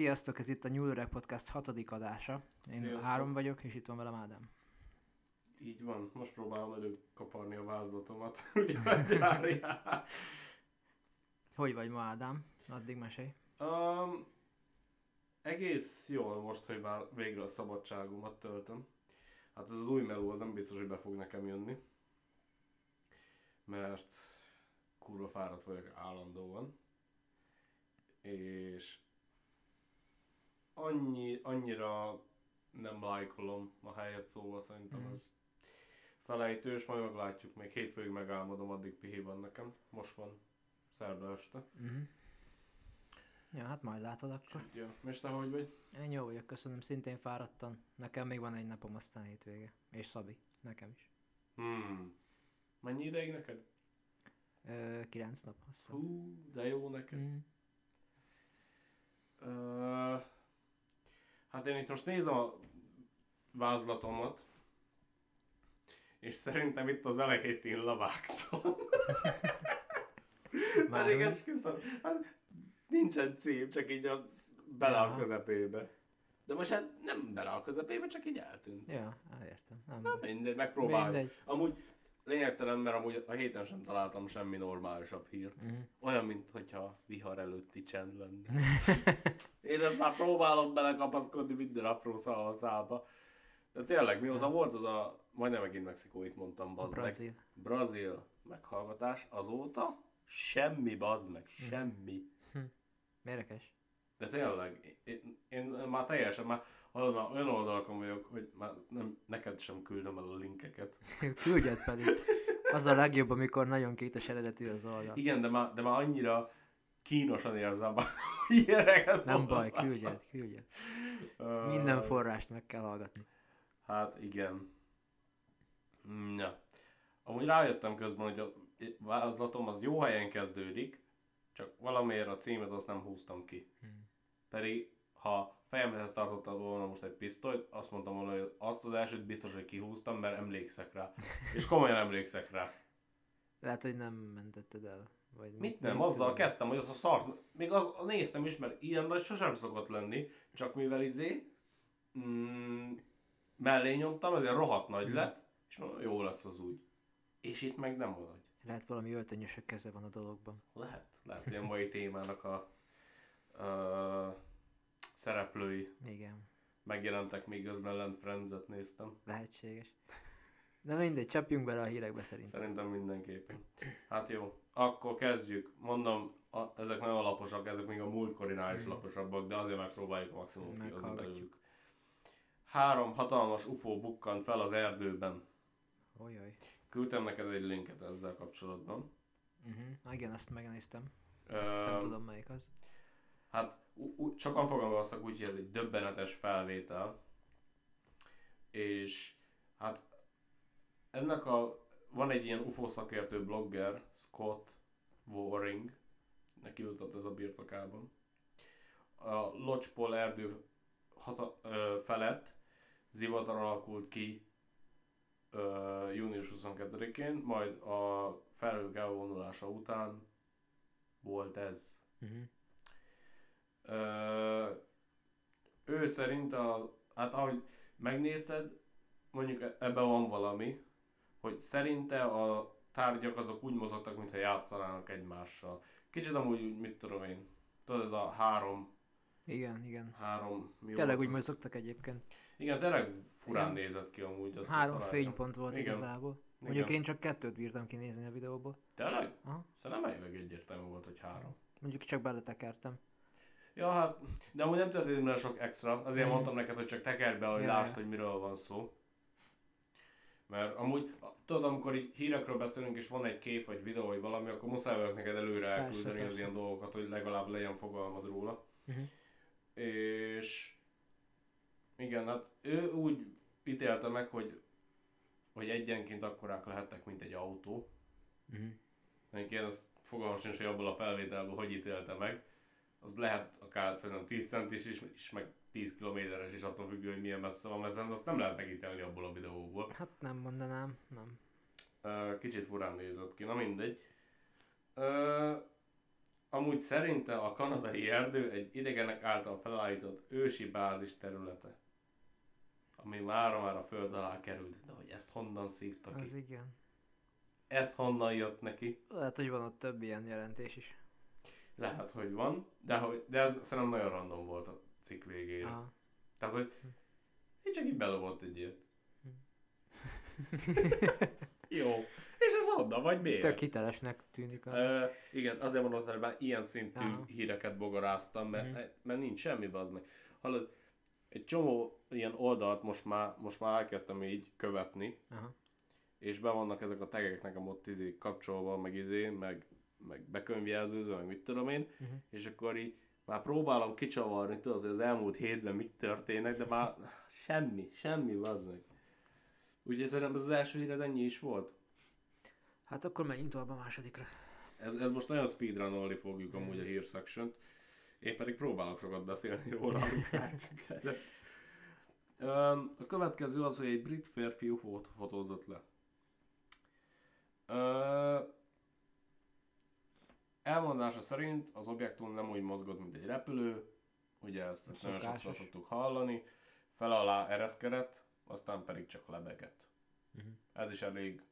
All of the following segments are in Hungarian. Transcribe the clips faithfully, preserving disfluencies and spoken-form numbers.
Sziasztok, ez itt a Nyúlöreg Podcast hatodik adása. Én Sziasztok. Három vagyok, és itt van velem Ádám. Így van, most próbálom előkaparni a vázlatomat. Hogy vagy ma, Ádám? Addig mesélj. Um, egész jól most, hogy már végre a szabadságomat töltöm. Hát ez az új meló, az nem biztos, hogy be fog nekem jönni. Mert kurva fáradt vagyok állandóan. És annyi, annyira nem lájkolom a helyet, szóval szerintem mm. ez felejtős, majd meglátjuk, még hétfőig megálmodom, addig pihében nekem. Most van szerda este. Mm. Ja, hát majd látod akkor. Ja, és te hogy vagy? Én jó vagyok, köszönöm, szintén fáradtan. Nekem még van egy napom, aztán hétvége. És Szabi, nekem is. Hmm. Mennyi ideig neked? Ö, kilenc nap, azt hiszem. Hú, de jó neked. Mm. Uh, hát én itt most nézem a vázlatomat, és szerintem itt az elejét én levágtam. Pedig esküszöm, hát nincsen cím, csak így a bele a közepébe. De most hát nem bele a közepébe, csak így eltűnt. Ja, értem. Nem Na, mindegy, megpróbáljuk. Mindegy. Amúgy lényegtelen, mert amúgy a héten sem találtam semmi normálisabb hírt. Mm. Olyan, mint hogyha vihar előtti csend lenne. Én ezt már próbálom belekapaszkodni minden apró szalhaszába. De tényleg, mióta ja. volt az a... Majdnem megint Mexikóit mondtam, bazd meg. Brazil. Brazil meghallgatás azóta semmi, bazd meg, semmi. Hm. Érdekes. De tényleg, én, én már teljesen, már, hallod, már olyan oldalakon vagyok, hogy már nem, neked sem küldöm el a linkeket. Küldjed pedig. Az a legjobb, amikor nagyon kétes eredetű az oldal. Igen, de már, de már annyira kínosan érzem, hogy ilyeneket nem baj, küldjed, küldjed. Uh, Minden forrást meg kell hallgatni. Hát igen. Na. Amúgy rájöttem közben, hogy a vázlatom az jó helyen kezdődik, csak valamiért a címet azt nem húztam ki. Hmm. Pedig, ha fejemhez tartottad volna most egy pisztolyt, azt mondtam volna, hogy azt az elsőt biztos, hogy kihúztam, mert emlékszek rá. És komolyan emlékszek rá. Lehet, hogy nem mentetted el. Vagy mit, mit nem? nem azzal kezdtem, hogy az a szart... Még az, az néztem is, mert ilyen nagy sosem szokott lenni, csak mivel izé... Mm, mellé nyomtam, ezért rohadt nagy hmm. lett, és mondom, jó lesz az úgy. És itt meg nem volt. Lehet valami öltönyösök keze van a dologban. Lehet. Lehet, hogy a mai témának a... Uh, szereplői. Igen. Megjelentek, még közben lent Friends-et néztem. Lehetséges. De mindegy, csapjunk bele a hírekbe szerintem. Szerintem mindenképpen. Hát jó, akkor kezdjük. Mondom, a, ezek nagyon laposak, ezek még a múltkorinál is mm. laposabbak, de azért megpróbáljuk a maximum kihozni belőlük. Három hatalmas u f o bukkant fel az erdőben. Ojjaj. Küldtem neked egy linket ezzel kapcsolatban. Uh-huh. Igen, ezt megnéztem. Azt hiszem, uh, tudom melyik az. Hát ú- sokan fogalmaztak úgy, hogy ez egy döbbenetes felvétel, és hát ennek a, van egy ilyen u f o szakértő blogger, Scott Waring, neki jutott ez a birtokában, a Locspól erdő hata, ö, felett zivatar alakult ki ö, június huszonkettedikén, majd a felhők elvonulása után volt ez. Mm-hmm. Uh, ő szerint, a, hát ahogy megnézted, mondjuk ebben van valami, hogy szerinte a tárgyak azok úgy mozogtak, mintha játszanának egymással. Kicsit amúgy, mit tudom én, tudod ez a három... Igen, igen. Három... Tényleg úgy mozogtak egyébként. Igen, tényleg furán igen. nézett ki amúgy. Azt három azt fénypont volt igen. igazából. Mondjuk igen. én csak kettőt bírtam kinézni a videóból. Tényleg? Aha. Szerintem elég egyértelmű volt, hogy három. Mondjuk csak beletekertem. Ja, hát, de amúgy nem történt benne sok extra, azért mm. mondtam neked, hogy csak tekerd be, hogy ja, lásd, ja. hogy miről van szó. Mert amúgy, tudod, amikor így hírekről beszélünk, és van egy kép, vagy videó, vagy valami, akkor muszáj vagyok neked előre elküldeni persze, az persze. ilyen dolgokat, hogy legalább legyen fogalmad róla. Uh-huh. És... Igen, hát ő úgy ítélte meg, hogy, hogy egyenként akkorák lehettek, mint egy autó. Uh-huh. Én ezt fogalmam sincs, hogy abból a felvételből hogy ítélte meg. Az lehet akár szerintem tíz centis is, és meg tíz kilométeres is, attól függő, hogy milyen messze van, mert azt nem lehet megítélni abból a videóból. Hát nem mondanám, nem. Kicsit furán nézett ki, na mindegy. Amúgy szerinte a kanadai erdő egy idegenek által felállított ősi bázis területe, ami már-már a föld alá került, de hogy ezt honnan szívta ki? Az igen. Ez honnan jött neki? Lehet, hogy van ott több ilyen jelentés is. Lehet, hogy van, de, hogy, de ez szerintem nagyon random volt a cikk végére. Aha. Tehát, hogy én csak így belobott egy ilyet. Jó. És ez honnan, vagy miért? Tök hitelesnek tűnik. A... Uh, igen, azért mondom, hogy már ilyen szintű Aha. híreket bogaráztam, mert, uh-huh. mert nincs semmi bazd meg. Hallod, egy csomó ilyen oldalt most már, most már elkezdtem így követni, Aha. és be vannak ezek a tegek nekem ott izé kapcsolva, meg izé, meg, meg bekönyvjelződve, meg mit tudom én, uh-huh. és akkor így már próbálom kicsavarni, tudod, hogy az elmúlt hétben mit történnek, de már semmi, semmi bazd meg. Úgyhogy szerintem az első hír az ennyi is volt. Hát akkor menjünk tovább a másodikra. Ez, ez most nagyon speedrun-olni fogjuk amúgy a hír section-t. Én pedig próbálok sokat beszélni róla, amit hát. A következő az, hogy egy brit férfi ú ef ót fotózott le. Elmondása szerint az objektum nem úgy mozgott, mint egy repülő. Ugye ezt, ezt nagyon sokszor szoktuk hallani. Fel-alá ereszkedett, aztán pedig csak lebegett. Uh-huh. Ez is elég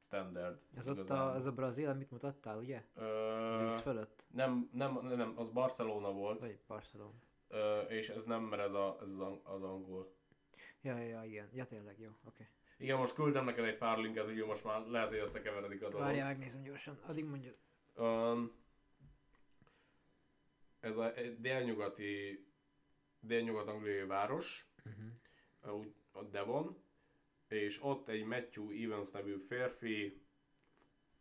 standard. Ez ott a, az a brazil, amit mutattál, ugye? Ö... Víz fölött? Nem, nem, nem, az Barcelona volt. Vagy Barcelona. Ö, és ez nem, mert ez, a, ez az angol. Ja, ja, igen. Ja, tényleg, jó, oké. Okay. Igen, most küldtem neked egy pár link, ez így most már lehet, hogy összekeveredik a dolog. Várjál, megnézem gyorsan, addig mondjad. Ö, ez a délnyugati, délnyugat-angliai város, uh-huh. úgy, a Devon, és ott egy Matthew Evans nevű férfi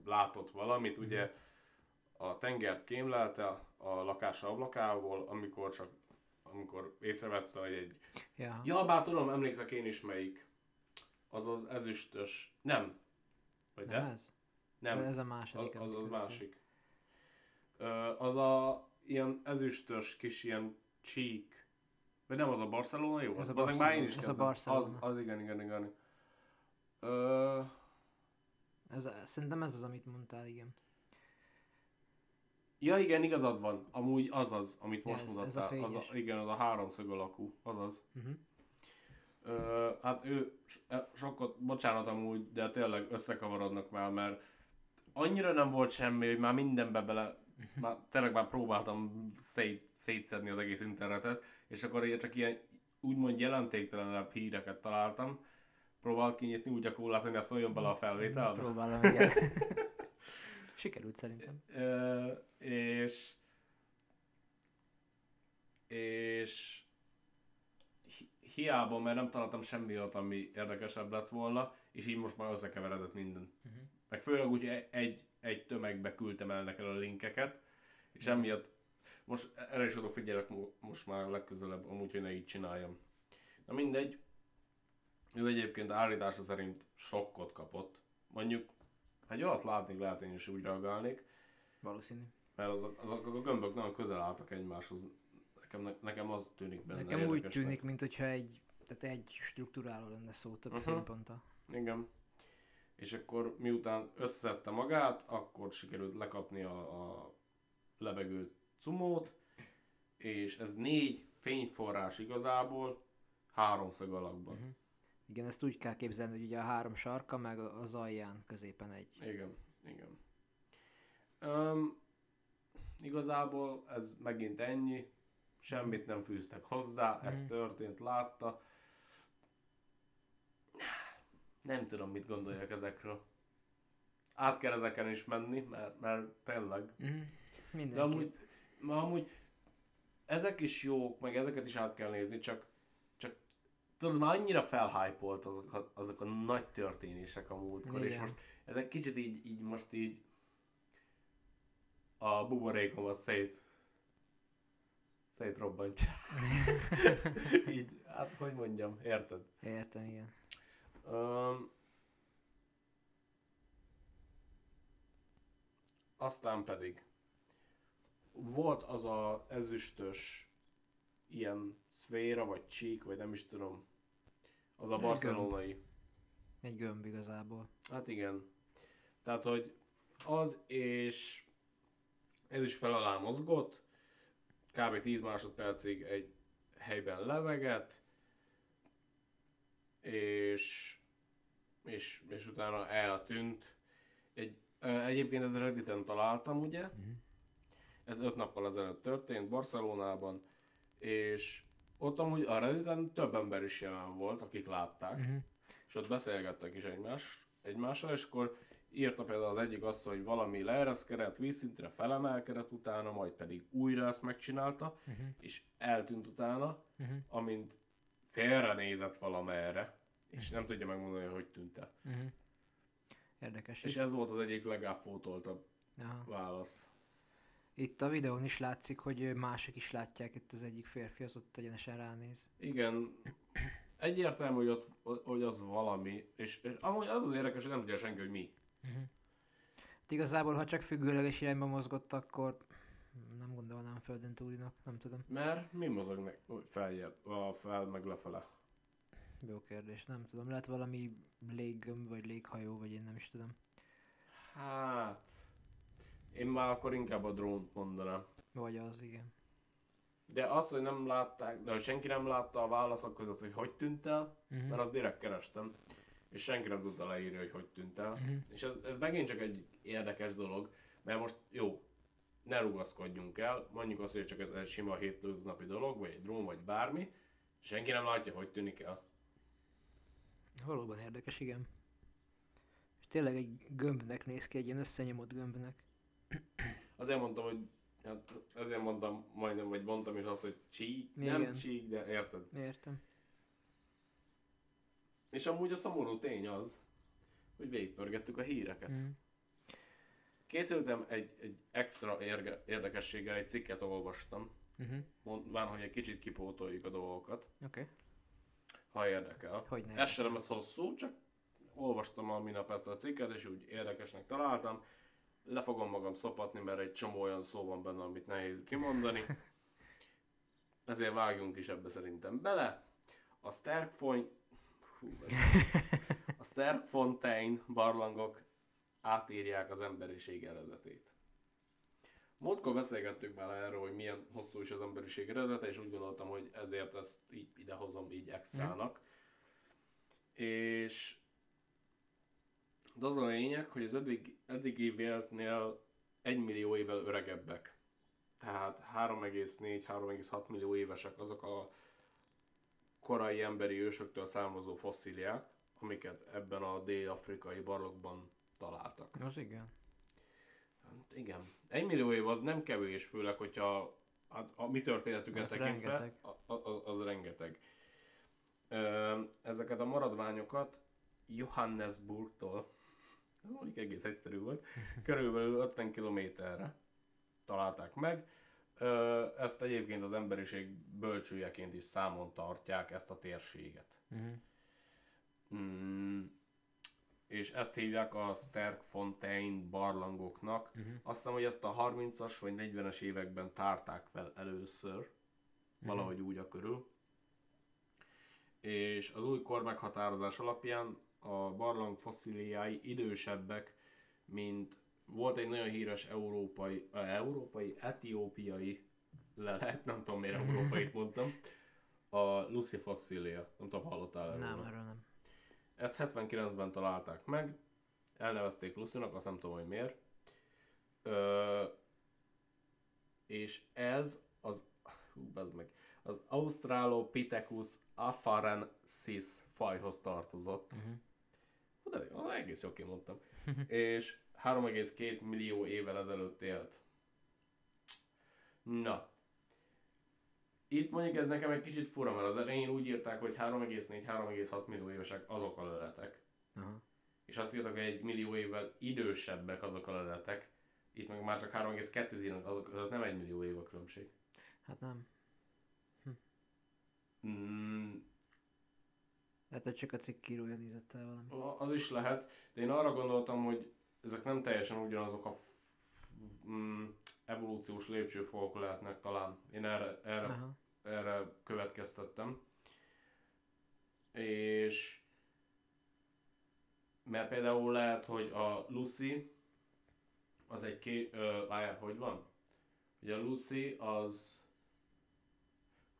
látott valamit, ugye a tengert kémlelte a lakása ablakából, amikor csak amikor észrevette, hogy egy... Ja, ja bár tudom, emlékszek én is melyik. Az az ezüstös... Nem. Vagy nem de? Ez? Nem. Ez a második. Az az, az másik. Az a ilyen ezüstös kis ilyen csík. Vagy nem az a Barcelona, jó? Ez a Barcelona. Már én is kezdem. Ez a Barcelona. Az, az igen, igen, igen. Ö... Ez a, szerintem ez az, amit mondtál, igen. Ja, igen, igazad van. Amúgy az az, amit most ja, ez, mutattál. Ez a az a, igen, az a háromszög alakú. Az az. Uh-huh. Ö, hát ő, sokkot, bocsánat amúgy, de tényleg összekavarodnak már, mert annyira nem volt semmi, hogy már mindenbe bele... Már, tényleg már próbáltam szét, szétszedni az egész internetet, és akkor csak ilyen úgymond jelentéktelenebb híreket találtam. Próbált kinyitni, úgy akkor látni, hogy ezt szóljon bele a felvételbe. Próbálom, igen. Sikerült szerintem. E- és... És... Hi- hiába, mert nem találtam semmi ott, ami érdekesebb lett volna, és így most már összekeveredett minden. Uh-huh. Meg főleg úgy egy, egy tömegbe küldtem el neked a linkeket, és uh-huh. emiatt... Most erre is oda figyelek most már legközelebb, amúgy, hogy ne így csináljam. Na mindegy. Ő egyébként állítása szerint sokkot kapott. Mondjuk, hát jót látnék, lehet én is úgy reagálnék. Valószínű. Mert azok, azok a gömbök nagyon közel álltak egymáshoz. Nekem, nekem az tűnik benne érdekesnek. Nekem úgy tűnik, mint hogyha egy, tehát egy struktúráról lenne szó több uh-huh. fényponttal. Igen. És akkor miután összeszedte magát, akkor sikerült lekapni a, a lebegő cumót, és ez négy fényforrás igazából háromszög alakban. Uh-huh. Igen, ezt úgy kell képzelni, hogy ugye a három sarka, meg az alján középen egy. Igen, igen. Um, igazából ez megint ennyi, semmit nem fűztek hozzá, ez mm. történt, látta. Nem tudom, mit gondoljak ezekről. Át kell ezeken is menni, mert, mert tényleg. Mm. De amúgy, amúgy ezek is jók, meg ezeket is át kell nézni, csak tudod, már annyira felhypolt azok a, azok a nagy történések a múltkor, igen. És most ezek kicsit így, így most így a buborékomat szét szétrobbantják. Így, hát hogy mondjam, érted? Értem, igen. Um, aztán pedig volt az a ezüstös ilyen szféra, vagy csík, vagy nem is tudom. Az a barcelonai. Egy gömb. Egy gömb igazából. Hát igen. Tehát, hogy az és Ez is fel alá mozgott, kb. tíz másodpercig egy helyben levegett, és, és, és utána eltűnt. Egy, egyébként ez Redditen találtam, ugye? Mm. Ez öt nappal ezelőtt történt Barcelonában, és ott amúgy a Redditen több ember is jelen volt, akik látták, mm. és ott beszélgettek is egymás, egymással, és akkor írta például az egyik azt, hogy valami leereszkedett, vízszintre felemelkedett utána, majd pedig újra ezt megcsinálta, uh-huh. és eltűnt utána, uh-huh. amint félrenézett valamerre, uh-huh. és nem tudja megmondani, hogy hogy tűnt el. Uh-huh. Érdekes. És ez volt az egyik legáfótoltabb válasz. Itt a videón is látszik, hogy mások is látják, itt az egyik férfi az ott egyenesen ránéz. Igen. Egyértelmű, hogy, ott, hogy az valami, és, és amúgy az az érdekes, hogy nem tudja senki, hogy mi. Uh-huh. Hát igazából, ha csak függőleges irányba mozgott, akkor nem gondolnám földön túlinak, nem tudom. Mert mi mozog meg fel, fel meg lefele? Jó kérdés, nem tudom. Lehet valami léggömb, vagy léghajó, vagy én nem is tudom. Hát... Én már akkor inkább a drónt mondanám. Vagy az, igen. De azt, hogy nem látták, de hogy senki nem látta a válaszok között, hogy hogy tűnt el, uh-huh. mert azt direkt kerestem. És senki nem tudta leírni, hogy hogy tűnt el. Uh-huh. És ez, ez megint csak egy érdekes dolog, mert most jó, ne rugaszkodjunk el, mondjuk azt, hogy csak egy sima hétköznapi dolog, vagy egy drón, vagy bármi, senki nem látja, hogy tűnik el. Valóban érdekes, igen. És tényleg egy gömbnek néz ki, egy ilyen összenyomott gömbnek. Azért mondtam, hogy hát ezért mondtam majdnem, vagy mondtam is azt, hogy csík, igen. Nem csík, de érted? Értem. És amúgy a szomorú tény az, hogy végigpörgettük a híreket. Mm. Készültem egy, egy extra érge, érdekességgel, egy cikket olvastam, mm-hmm. mondván, hogy egy kicsit kipótoljuk a dolgokat, okay. ha érdekel. Ez sem ez hosszú, csak olvastam a minap ezt a cikket, és úgy érdekesnek találtam. Le fogom magam szopatni, mert egy csomó olyan szó van benne, amit nehéz kimondani. Ezért vágjunk is ebbe szerintem bele. A Sterkfontein... Hú, a Sterkfontein barlangok átírják az emberiség eredetét. Múltkor beszélgettük már erről, hogy milyen hosszú is az emberiség eredete, és úgy gondoltam, hogy ezért ezt így idehozom így extrának. Mm. És... De az a lényeg, hogy az eddig, eddigi véltnél egy millió évvel öregebbek. Tehát három egész négy-három egész hat millió évesek azok a korai emberi ősöktől származó fosszíliák, amiket ebben a dél-afrikai barlangban találtak. Az igen. Hát igen. Egy millió év az nem kevés, főleg, hogyha hát a mi történetüket tekintve, az, az rengeteg. Ezeket a maradványokat Johannesburgtól, amúgy egész egyszerű volt, körülbelül ötven kilométerre találták meg. Ezt egyébként az emberiség bölcsőjeként is számon tartják, ezt a térséget. Uh-huh. Mm, és ezt hívják a Sterkfontein barlangoknak. Uh-huh. Azt hiszem, hogy ezt a harmincas vagy negyvenes években tárták fel először, valahogy uh-huh. úgy a körül. És az új kor meghatározás alapján a barlang fosszíliái idősebbek, mint volt egy nagyon híres európai, európai etiópiai lelet, nem tudom miért európait mondtam, a Lucy fosszília, nem tudom, hallottál erről? Nem, erről nem. Ezt hetvenkilencben találták meg, elnevezték Lucy-nak, azt nem tudom, hogy miért. Ö, és ez az, hú, bazd meg, az Australopithecus afarensis fajhoz tartozott. Uh-huh. De egész jól kimondtam. És három egész két millió évvel ezelőtt élt. Na. Itt mondjuk ez nekem egy kicsit fura, mert az elején úgy írták, hogy három egész négy-három egész hat millió évesek azok a leletek. Uh-huh. És azt írtak, hogy egy millió évvel idősebbek azok a leletek. Itt meg már csak három egész kettőt írnak, azok között nem egy millió év a különbség. Hát nem. Hm. Mm. Lehet, hogy csak a cikk írója nézett el valami. Az is lehet, de én arra gondoltam, hogy ezek nem teljesen ugyanazok a f- mm, evolúciós lépcsőfokok lehetnek talán. Én erre, erre, erre következtettem. És... Mert például lehet, hogy a Lucy az egy ké... Ö, áll, hogy van? Ugye a Lucy az...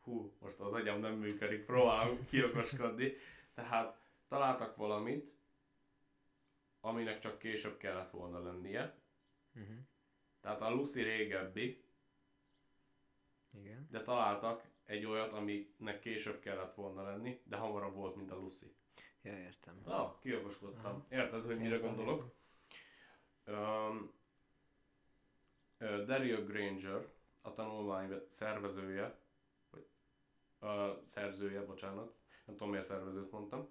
Hú, most az agyam nem működik, próbálom kiokoskodni. Tehát találtak valamit, aminek csak később kellett volna lennie. Uh-huh. Tehát a Lucy régebbi. Igen. De találtak egy olyat, aminek később kellett volna lenni, de hamarabb volt, mint a Lucy. Ja, értem. Na, kiokoskodtam. Aha. Érted, hogy mire értem, gondolok? Um, uh, Dario Granger, a tanulmány szervezője, vagy uh, szerzője, bocsánat, nem tudom miért szervezőt mondtam,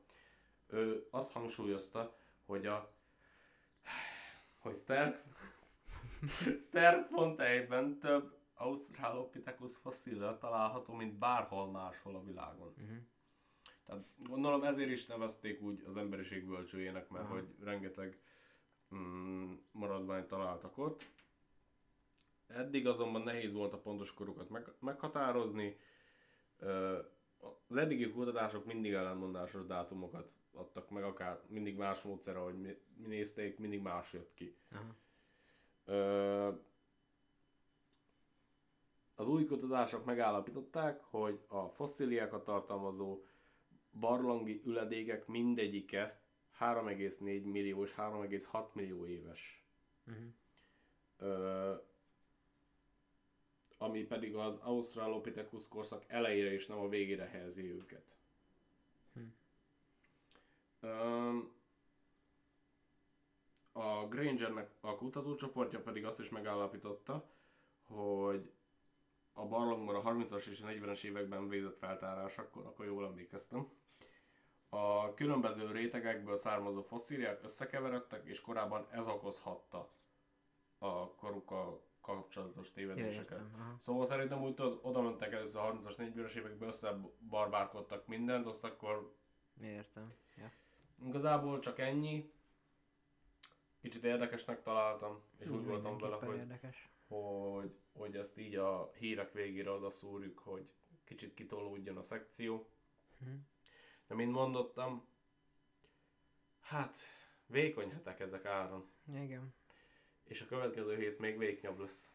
ő azt hangsúlyozta, hogy a hogy Sterk Sterkfonteinben több Australopithecus fosszilla található, mint bárhol máshol a világon. Uh-huh. Tehát gondolom ezért is nevezték úgy az emberiség bölcsőjének, mert uh-huh. hogy rengeteg mm, maradványt találtak ott. Eddig azonban nehéz volt a pontos korukat meg, meghatározni. Az eddigi kutatások mindig ellenmondásos dátumokat adtak meg, akár mindig más módszere, ahogy mi nézték, mindig más jött ki. Uh-huh. Ö, az új kutatások megállapították, hogy a fosszíliákat tartalmazó barlangi üledékek mindegyike három egész négy millió és három egész hat millió éves. Uh-huh. Ö, ami pedig az Australopithecus korszak elejére és nem a végére helyezi őket. Hm. A Grangernek a kutatócsoportja pedig azt is megállapította, hogy a barlangban a harmincas és a negyvenes években végzett feltárásakor, akkor jól emlékeztem, a különböző rétegekből származó fosszíliák összekeveredtek, és korábban ez okozhatta a korukkal kapcsolatos tévedéseket. Értem, szóval szerintem úgy tudod, oda mentek először a harmincas, negyvenes években, összebarbárkodtak mindent, azt akkor... Értem, ja. Igazából csak ennyi. Kicsit érdekesnek találtam, és úgy, úgy voltam vele, hogy, hogy, hogy ezt így a hírek végére odaszúrjuk, hogy kicsit kitolódjon a szekció. Hm. De mint mondottam, hát vékony hetek ezek áron. Igen. És a következő hét még végnyabb lesz.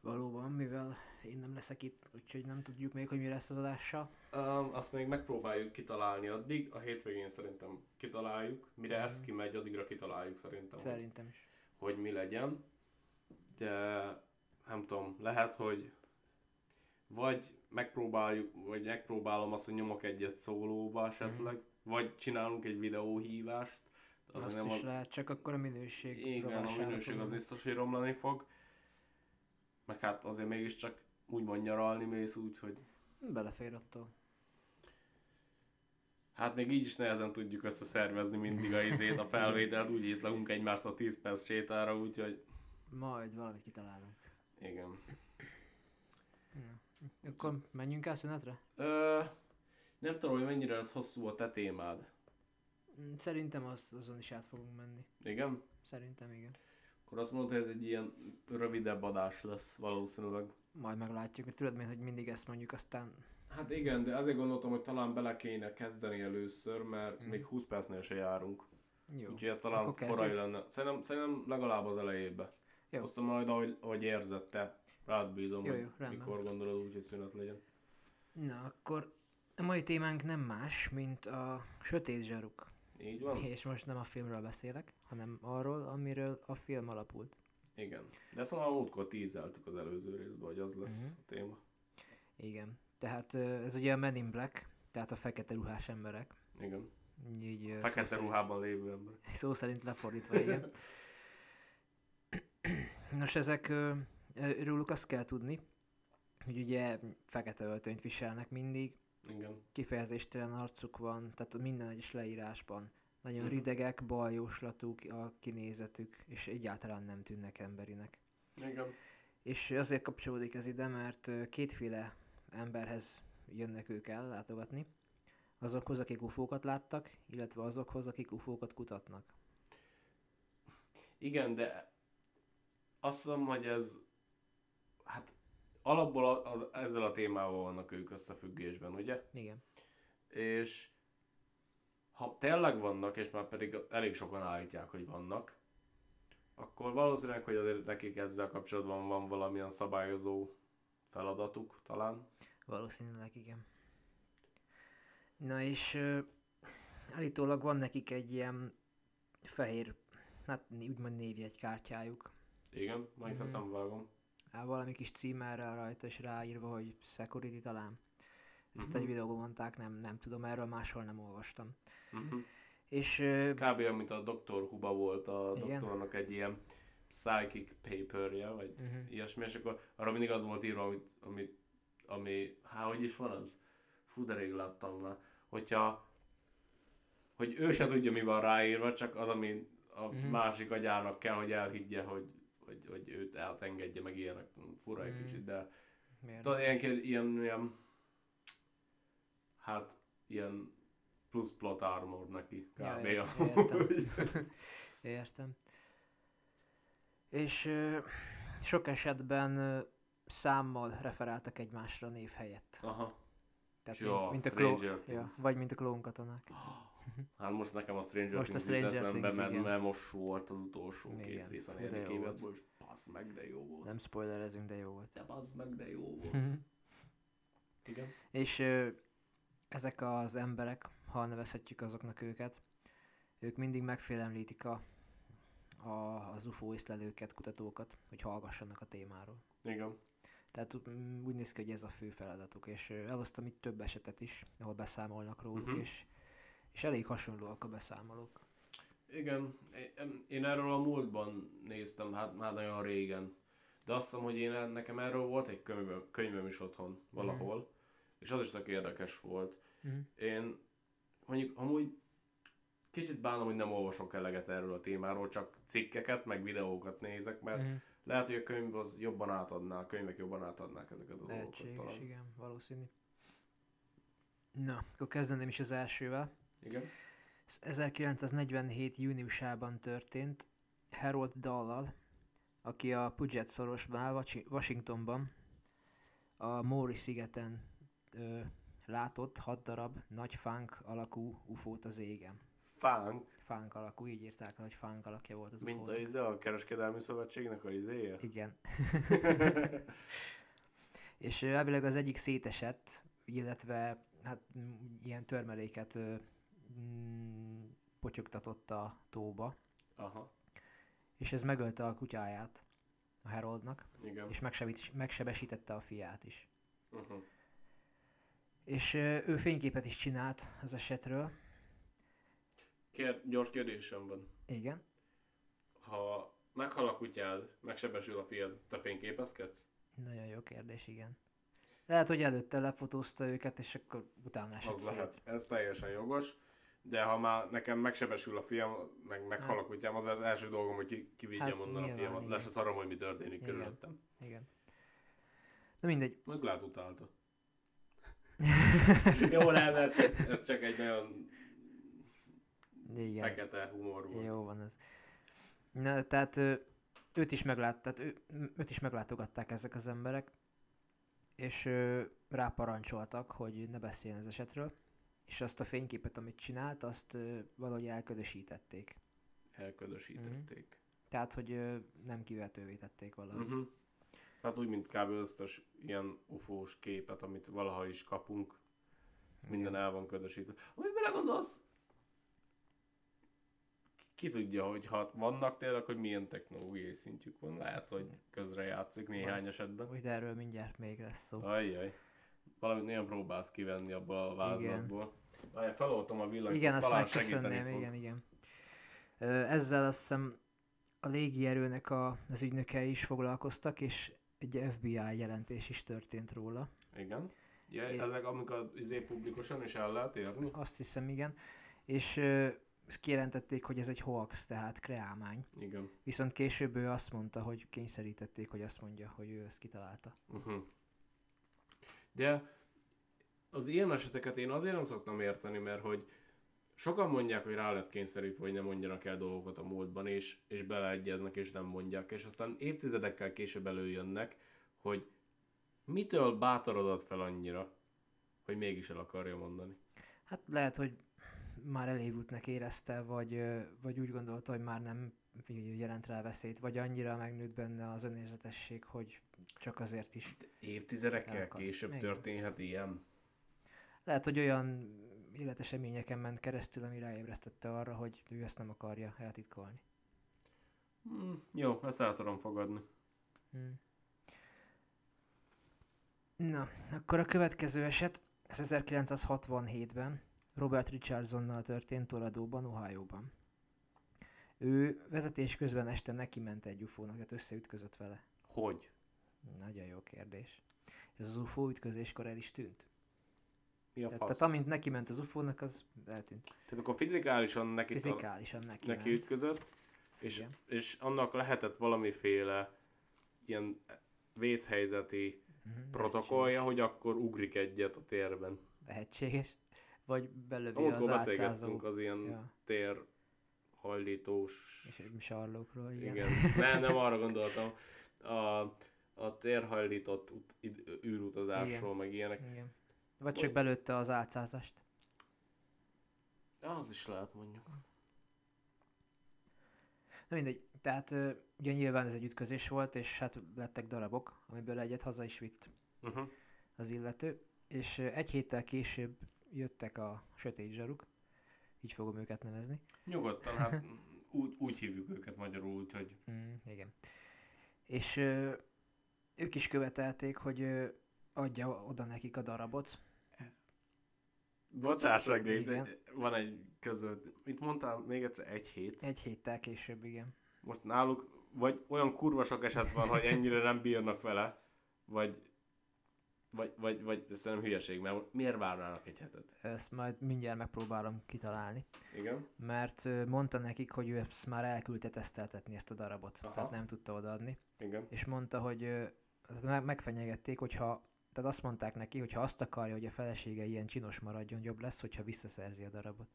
Valóban, mivel én nem leszek itt, úgyhogy nem tudjuk még, hogy mi lesz az adással. Um, azt még megpróbáljuk kitalálni addig, a hétvégén szerintem kitaláljuk. Mire mm. ez kimegy, addigra kitaláljuk szerintem. Szerintem is. Hogy mi legyen. De nem tudom, lehet, hogy vagy megpróbáljuk, vagy megpróbálom azt, hogy nyomok egyet szólóba esetleg, mm. vagy csinálunk egy videóhívást. Az azt is a... lehet, csak akkor a minőség. Igen, a minőség az biztos, hogy romlani fog. Meg hát azért mégiscsak úgymond nyaralni mész úgy, hogy... Belefér attól. Hát még így is nehezen tudjuk összeszervezni mindig a izét, a felvételt, úgy itt lakunk egymást a tíz perc sétára, úgyhogy... Majd valamit kitalálunk. Igen. Na. Akkor menjünk el szünetre? Ö, nem tudom, hogy mennyire ez hosszú a te témád. Szerintem az, azon is át fogunk menni. Igen? Szerintem igen. Akkor azt mondod, hogy ez egy ilyen rövidebb adás lesz valószínűleg. Majd meglátjuk, hogy tudod, hogy mindig ezt mondjuk, aztán... Hát igen, de azért gondoltam, hogy talán bele kéne kezdeni először, mert mm. még húsz percnél se járunk. Jó. Úgyhogy ez talán korai lenne. Szerintem, szerintem legalább az elejébe. Jó. Aztán majd, ahogy, ahogy érzed te, rád bízom, jó, jó, hogy mikor gondolod úgy, hogy szünet legyen. Na, akkor a mai témánk nem más, mint a sötét zsaruk. Így van. És most nem a filmről beszélek, hanem arról, amiről a film alapult. Igen. De szóval múltkor tízeltük az előző részben, hogy az lesz uh-huh. a téma. Igen. Tehát ez ugye a Men in Black, tehát a fekete ruhás emberek. Igen. Így, a fekete szerint, ruhában lévő emberek. Szó szerint lefordítva, igen. Nos, ezek, róluk azt kell tudni, hogy ugye fekete öltönyt viselnek mindig. Igen. Kifejezéstelen arcuk van, tehát minden egyes leírásban. Nagyon uh-huh. ridegek, baljóslatúk a kinézetük, és egyáltalán nem tűnnek emberinek. Igen. És azért kapcsolódik ez ide, mert kétféle emberhez jönnek ők el látogatni. Azokhoz, akik ufókat láttak, illetve azokhoz, akik ufókat kutatnak. Igen, de azt hiszem, hogy ez... Hát... Alapból az, az, ezzel a témával vannak ők összefüggésben, ugye? Igen. És ha tényleg vannak, és már pedig elég sokan állítják, hogy vannak, akkor valószínűleg, hogy azért nekik ezzel kapcsolatban van valamilyen szabályozó feladatuk talán. Valószínűleg igen. Na és uh, állítólag van nekik egy ilyen fehér, hát úgymond névjegykártyájuk. Igen, majd hmm. feszemvágom. Hát valami kis címerrel rajta és ráírva, hogy security talán. Ezt uh-huh. egy videóban mondták, nem, nem tudom, erről máshol nem olvastam. Uh-huh. És, ez kb. Olyan, mint a doktor Huba volt a igen. doktornak egy ilyen psychic paperje, vagy uh-huh. ilyesmi, és akkor arra mindig az volt írva, amit, ami, ami há, hogy is van az? Fú, de rég láttam már. Hogyha, hogy ő se tudja, mi van ráírva, csak az, ami a uh-huh. másik agyának kell, hogy elhiggye, hogy, hogy, hogy őt eltengedje, meg ilyenek. Fura egy uh-huh. kicsit, de tudod, ilyen, ilyen, ilyen hát ilyen plusz plot armor neki, kb. Ja, értem. értem. értem. És ö, sok esetben ö, számmal referáltak egymásra név helyett. Aha. Tehát ja, mint, mint Stranger a kló- ja, vagy mint a klónkatonák. Hát most nekem a Stranger most Things jut eszembe, mert, mert most volt az utolsó igen. két rész a negyedik évadból, és bassz meg, de jó volt. Nem spoilerezünk, de jó volt. De bassz meg, de jó volt. Igen. És... Ö, ezek az emberek, ha nevezhetjük azoknak őket, ők mindig megfélemlítik a, a, az u ef o észlelőket, kutatókat, hogy hallgassanak a témáról. Igen. Tehát úgy néz ki, hogy ez a fő feladatuk, és elosztam itt több esetet is, ahol beszámolnak róluk, uh-huh. és, és elég hasonlóak a beszámolók. Igen, én erről a múltban néztem, hát már nagyon régen, de azt hiszem, hogy én, nekem erről volt egy könyvöm, könyvöm is otthon valahol, uh-huh. és az is tök érdekes volt. Mm. Én mondjuk amúgy kicsit bánom, hogy nem olvasok eleget erről a témáról, csak cikkeket, meg videókat nézek, mert mm. lehet, hogy a könyv az jobban átadná, a könyvek jobban átadnák ezeket a lehetséges, dolgokat talán. Igen, valószínű. Na, akkor kezdeném is az elsővel. Igen. Ez ezerkilencszáznegyvenhét júniusában történt Harold Dallal, aki a Puget-szorosban, Washingtonban, a Maury-szigeten Ö, látott hat darab nagy fánk alakú ufót az égen. Fánk? Fánk alakú, így írták le, hogy fánk alakja volt az ufónak. Mint a izé, a kereskedelmi szövetségnek a izéje? Igen. És elvileg az egyik szétesett, illetve hát ilyen törmeléket ö, m, potyogtatott a tóba. Aha. És ez megölte a kutyáját, a Haroldnak. Igen. És megsebesítette a fiát is. Uh-huh. És ő fényképet is csinált az esetről. Kér, gyors kérdésem van. Igen. Ha meghal a kutyád, megsebesül a fiad, te fényképezkedsz? Nagyon jó kérdés, igen. Lehet, hogy előtte lefotózta őket, és akkor utána esett szét. Ez teljesen jogos, de ha már nekem megsebesül a fiam, meg meghal a kutyám, az az első dolgom, hogy kivigyem hát, onnan a fiamat. Le se szarom, hogy mi történik igen. körülöttem. Igen. Na mindegy. Meglát utálta. Jó, nem, ez csak, ez csak egy nagyon igen. fekete humor volt. Jó van ez. Na, tehát ő, őt is meglát, tehát ő, őt is meglátogatták ezek az emberek, és ő, ráparancsoltak, hogy ne beszéljen az esetről, és azt a fényképet, amit csinált, azt ő, valahogy elködösítették. Elködösítették. Mm-hmm. Tehát, hogy ő, nem kivetővé tették valahogy. Mm-hmm. Hát úgy, mint kb. Összes ilyen ufós képet, amit valaha is kapunk, minden el van ködösítve. Amit belegondolsz, ki tudja, hogy ha vannak tényleg, hogy milyen technológiai szintjük van, lehet, hogy közrejátszik néhány esetben. Úgy, de erről mindjárt még lesz szó. Ajjaj, valamit nagyon próbálsz kivenni abból a vázlatból. Ajjaj, feloltom a villanyt, igen, azt talán segíteni fog. Igen, igen. Ezzel azt hiszem a légierőnek a, az ügynökei is foglalkoztak, és egy ef bé i jelentés is történt róla. Igen. Ja, é- ezek amikor izé publikusan is el lehet érni? Azt hiszem, igen. És ö, kijelentették, hogy ez egy hoax, tehát kreálmány. Igen. Viszont később ő azt mondta, hogy kényszerítették, hogy azt mondja, hogy ő ezt kitalálta. Uh-huh. De az ilyen eseteket én azért nem szoktam érteni, mert hogy sokan mondják, hogy rá lett kényszerítve, hogy ne mondjanak el dolgokat a múltban, és, és beleegyeznek, és nem mondják. És aztán évtizedekkel később előjönnek, hogy mitől bátorodott fel annyira, hogy mégis el akarja mondani. Hát lehet, hogy már elévültnek érezte, vagy, vagy úgy gondolta, hogy már nem jelent rá veszélyt, vagy annyira megnőtt benne az önérzetesség, hogy csak azért is... Évtizedekkel elkap. Később még történhet ilyen? Lehet, hogy olyan életeseményeken ment keresztül, ami ráébresztette arra, hogy ő ezt nem akarja eltitkolni. Hmm, jó, ezt el tudom fogadni. Hmm. Na, akkor a következő eset, ez ezerkilencszázhatvanhétben Robert Richardsonnal történt Toradóban, Ohioban. Ő vezetés közben este neki ment egy ufónak, tehát összeütközött vele. Hogy? Nagyon jó kérdés. Ez az ufó ütközéskor el is tűnt. Mi a fasz? Tehát amint neki ment az ufónak, az eltűnt. Tehát akkor fizikálisan neki, fizikálisan tar- neki, neki ütközött, és, és annak lehetett valamiféle ilyen vészhelyzeti mm-hmm, protokollja, hogy akkor ugrik egyet a térben. Lehetséges. Vagy belövi az átszázó. Az ilyen ja. tér... hajlítós... És sarlókról, igen. igen. Nem, nem arra gondoltam. A, a térhajlított ut, űrutazásról, igen. meg ilyenek. Igen. Vagy csak belőtte az átszázást. Az is lehet, mondjuk. Na mindegy, tehát ugye nyilván ez egy ütközés volt, és hát lettek darabok, amiből egyet haza is vitt uh-huh. az illető. És egy héttel később jöttek a sötét zsaruk. Így fogom őket nevezni. Nyugodtan, hát úgy, úgy hívjuk őket magyarul, úgyhogy... Mm, igen. És ö, ők is követelték, hogy ö, adja oda nekik a darabot. Bocsáss meg, de van egy között... Mit mondtál még egyszer? Egy hét? Egy héttel később, igen. Most náluk, vagy olyan kurva sok eset van, hogy ennyire nem bírnak vele, vagy... Vagy, vagy, vagy ez nem hülyeség, mert miért várnának egy hetet? Ezt majd mindjárt megpróbálom kitalálni. Igen. Mert mondta nekik, hogy ő ezt már elküldte teszteltetni ezt a darabot. Aha. Tehát nem tudta odaadni. Igen. És mondta, hogy megfenyegették, hogyha, tehát azt mondták neki, hogy ha azt akarja, hogy a felesége ilyen csinos maradjon, jobb lesz, hogyha visszaszerzi a darabot.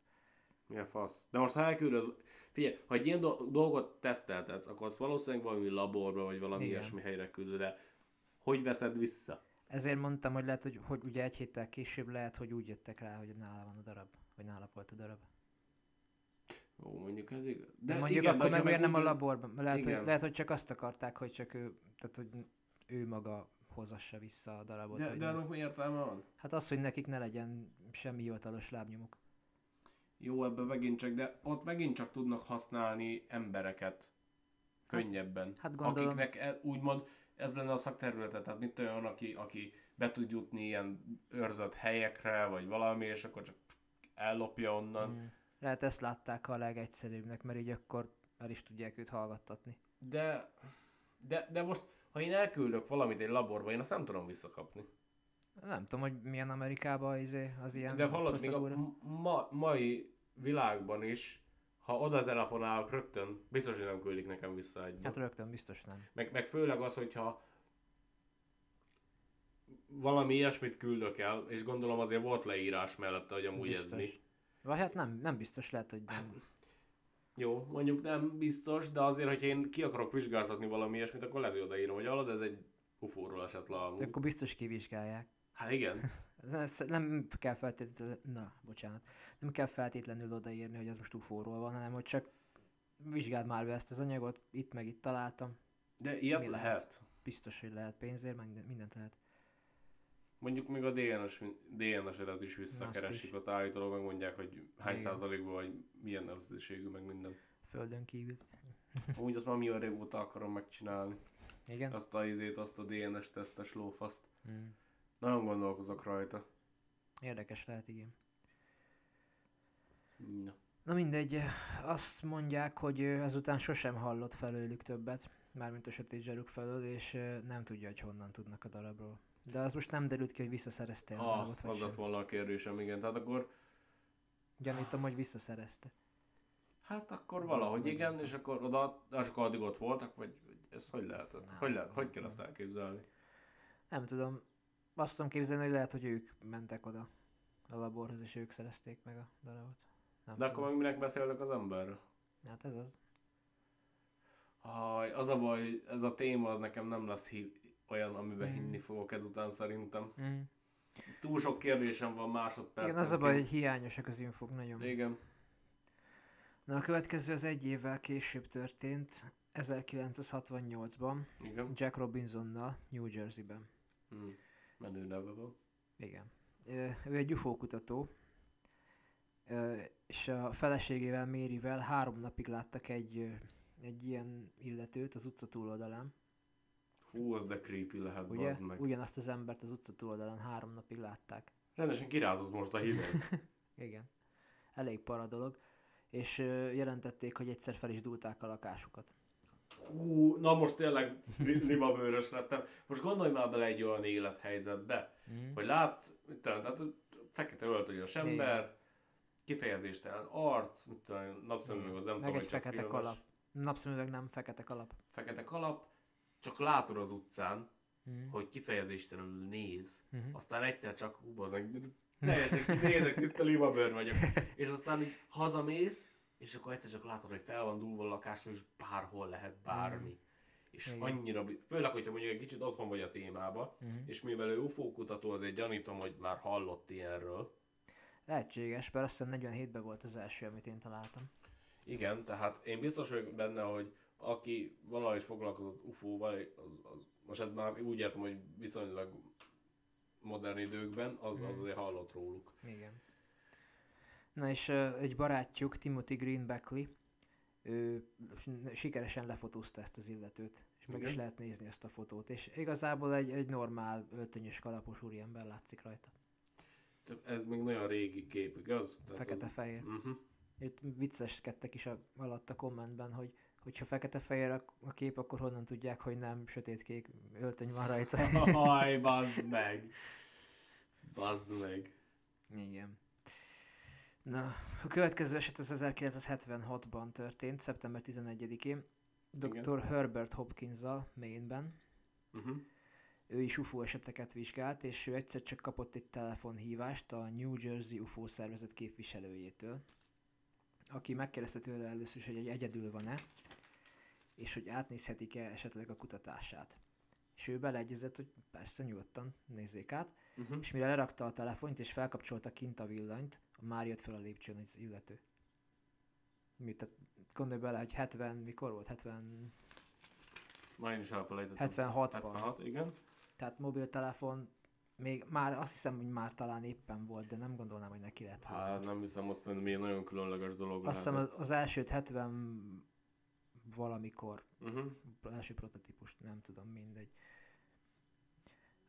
Ja, fasz. De most ha elküldöd, az... figyelj, ha egy ilyen dolgot teszteltetsz, akkor azt valószínűleg valami laborba, vagy valami igen. ilyesmi helyre küldöd, de hogy veszed vissza? Ezért mondtam, hogy lehet, hogy, hogy ugye egy héttel később lehet, hogy úgy jöttek rá, hogy nála van a darab, vagy nála volt a darab. Ó, mondjuk ez igaz. De, de mondjuk igen, akkor meg miért nem a laborban? Lehet hogy, lehet, hogy csak azt akarták, hogy csak ő, tehát, hogy ő maga hozassa vissza a darabot. De, de annak mi értelme van? Hát az, hogy nekik ne legyen semmi hivatalos lábnyomuk. Jó, ebben megint csak, de ott megint csak tudnak használni embereket könnyebben. Hát gondolom. Akiknek úgymond... Ez lenne a szakterülete, tehát mit olyan, aki, aki be tud jutni ilyen őrzött helyekre, vagy valami, és akkor csak ellopja onnan. Mm. Lehet ezt látták a legegyszerűbbnek, mert így akkor el is tudják őt hallgattatni. De, de, de most, ha én elküldök valamit egy laborba, én azt nem tudom visszakapni. Nem tudom, hogy milyen Amerikában izé, az ilyen de hallott, még a ma, mai világban is, ha oda telefonálok rögtön, biztos, hogy nem küldik nekem vissza egy. Hát rögtön, biztos nem. Meg, meg főleg az, hogyha valami ilyesmit küldök el, és gondolom azért volt leírás mellette, hogy amúgy biztos. Ez mi. Vagy hát nem, nem biztos lehet, hogy nem. Jó, mondjuk nem biztos, de azért, hogyha én ki akarok vizsgáltatni valami ilyesmit, akkor lehet, hogy odaírom, hogy hallod, ez egy ufóról esett le amúgy. Akkor biztos kivizsgálják. Hát igen. Nem kell feltétlenül, na, bocsánat, nem kell feltétlenül odaírni, hogy ez most ufóról van, hanem hogy csak vizsgáld már be ezt az anyagot, itt meg itt találtam. De ilyet lehet. lehet. Biztos, hogy lehet pénzért, meg mindent lehet. Mondjuk még a dé en es-edet is visszakeresik, azt, azt állítólag megmondják, hogy hány igen. százalékban, vagy milyen nemzetiségű, meg minden. Földön kívül. Amúgy azt már milyen régóta akarom megcsinálni. Igen? Azt a izét, azt a dé en es-tesztes lófaszt. Hmm. Nagyon gondolkozok rajta. Érdekes lehet, igen. No. Na mindegy, azt mondják, hogy ezután sosem hallott felőlük többet, mármint a sötét zsaruk felől, és nem tudja, hogy honnan tudnak a darabról. De az most nem derült ki, hogy visszaszerezte a darabot, vagy sem. Az lett volna a kérdésem, igen. Tehát akkor... Gyanítom, hogy visszaszerezte. Hát akkor valahogy hát, igen, és akkor oda, és akkor addig ott voltak, vagy ez hogy lehetett? Nem, hogy lehet? Hogy kell ezt elképzelni? Nem tudom. Azt tudom képzelni, hogy lehet, hogy ők mentek oda a laborhoz, és ők szerezték meg a darabot. Nem de tudom. Akkor meg minek beszélnek az emberről? Hát ez az. Aj, az a baj, ez a téma az nekem nem lesz hi- olyan, amiben mm. hinni fogok ezután szerintem. Mm. Túl sok kérdésem van másodpercenként. Igen, az a baj, hogy hiányosak az infók nagyon. Igen. Na, a következő az egy évvel később történt, ezerkilencszázhatvannyolcban, igen. Jack Robinsonnal, New Jersey-ben. Hmm. Menő neve van. Igen. Ő egy u ef o kutató, és a feleségével, Maryvel három napig láttak egy, egy ilyen illetőt az utca túloldalán. Hú, az de creepy lehet, ugye? Bazd meg. Ugyanazt az embert az utca túloldalán három napig látták. Rendesen kirázott most a hideg. Igen. Elég para dolog. És jelentették, hogy egyszer fel is dúlták a lakásukat. Hú, na most tényleg libabőrös lettem. Most gondolj már bele egy olyan élethelyzetbe, mm. hogy látsz, mit tudom, tehát fekete öltönyös ember, igen. Kifejezéstelen arc, mit tudom, napszemüveg az nem meg tudom, hogy csak fekete filmes. Kalap. Napszemüveg nem, fekete kalap. Fekete kalap, csak látod az utcán, mm. hogy kifejezéstelenül néz, mm-hmm. aztán egyszer csak hú, az teljesen nézek, tiszta libabőr vagyok. És aztán így hazamész, és akkor egyszer csak látod, hogy fel van dúlva a lakásra, és bárhol lehet bármi. Mm. És igen. Annyira, főleg, hogyha mondjuk egy kicsit otthon vagy a témába, mm. és mivel ő u ef o kutató, azért gyanítom, hogy már hallott ilyenről. Lehetséges, mert azt hiszem negyvenhétben volt az első, amit én találtam. Igen, tehát én biztos vagyok benne, hogy aki valahogy is foglalkozott u ef o-val, az, az, most hát már úgy értem, hogy viszonylag modern időkben, az, az azért hallott róluk. Igen. Na és uh, egy barátjuk, Timothy Green Beckley, ő sikeresen lefotózta ezt az illetőt, és meg igen. is lehet nézni ezt a fotót, és igazából egy, egy normál öltönyös kalapos úriember látszik rajta. Ez még nagyon régi kép, igaz? Fekete-fehér. Uh-huh. Itt vicceskedtek is a, alatt a kommentben, hogy hogyha fekete-fehér a kép, akkor honnan tudják, hogy nem sötétkék öltöny van rajta. Haj, bazd meg! Bazd meg! Igen. Na, a következő eset az ezerkilencszázhetvenhatban történt, szeptember tizenegyedikén, doktor Herbert Hopkins-al, Maine-ben. Uh-huh. Ő is u ef o eseteket vizsgált, és ő egyszer csak kapott egy telefonhívást a New Jersey u ef o szervezet képviselőjétől, aki megkérdezte tőle először is, hogy egyedül van-e, és hogy átnézhetik-e esetleg a kutatását. És ő beleegyezett, hogy persze, nyugodtan nézzék át, uh-huh. és mire lerakta a telefont, és felkapcsolta kint a villanyt, már jött fel a lépcsőn az illető. Mi, tehát gondolj bele, hogy hetven, mikor volt? hetven... Már én is elfelejtettem. hetvenhatban. hetvenhat, igen. Tehát mobiltelefon, még már azt hiszem, hogy már talán éppen volt, de nem gondolnám, hogy neki lett volna. Hát nem hiszem, azt hiszem, hogy egy nagyon különleges dolog. Azt hiszem az, az elsőt hetven valamikor, uh-huh. első prototípust, nem tudom, mindegy.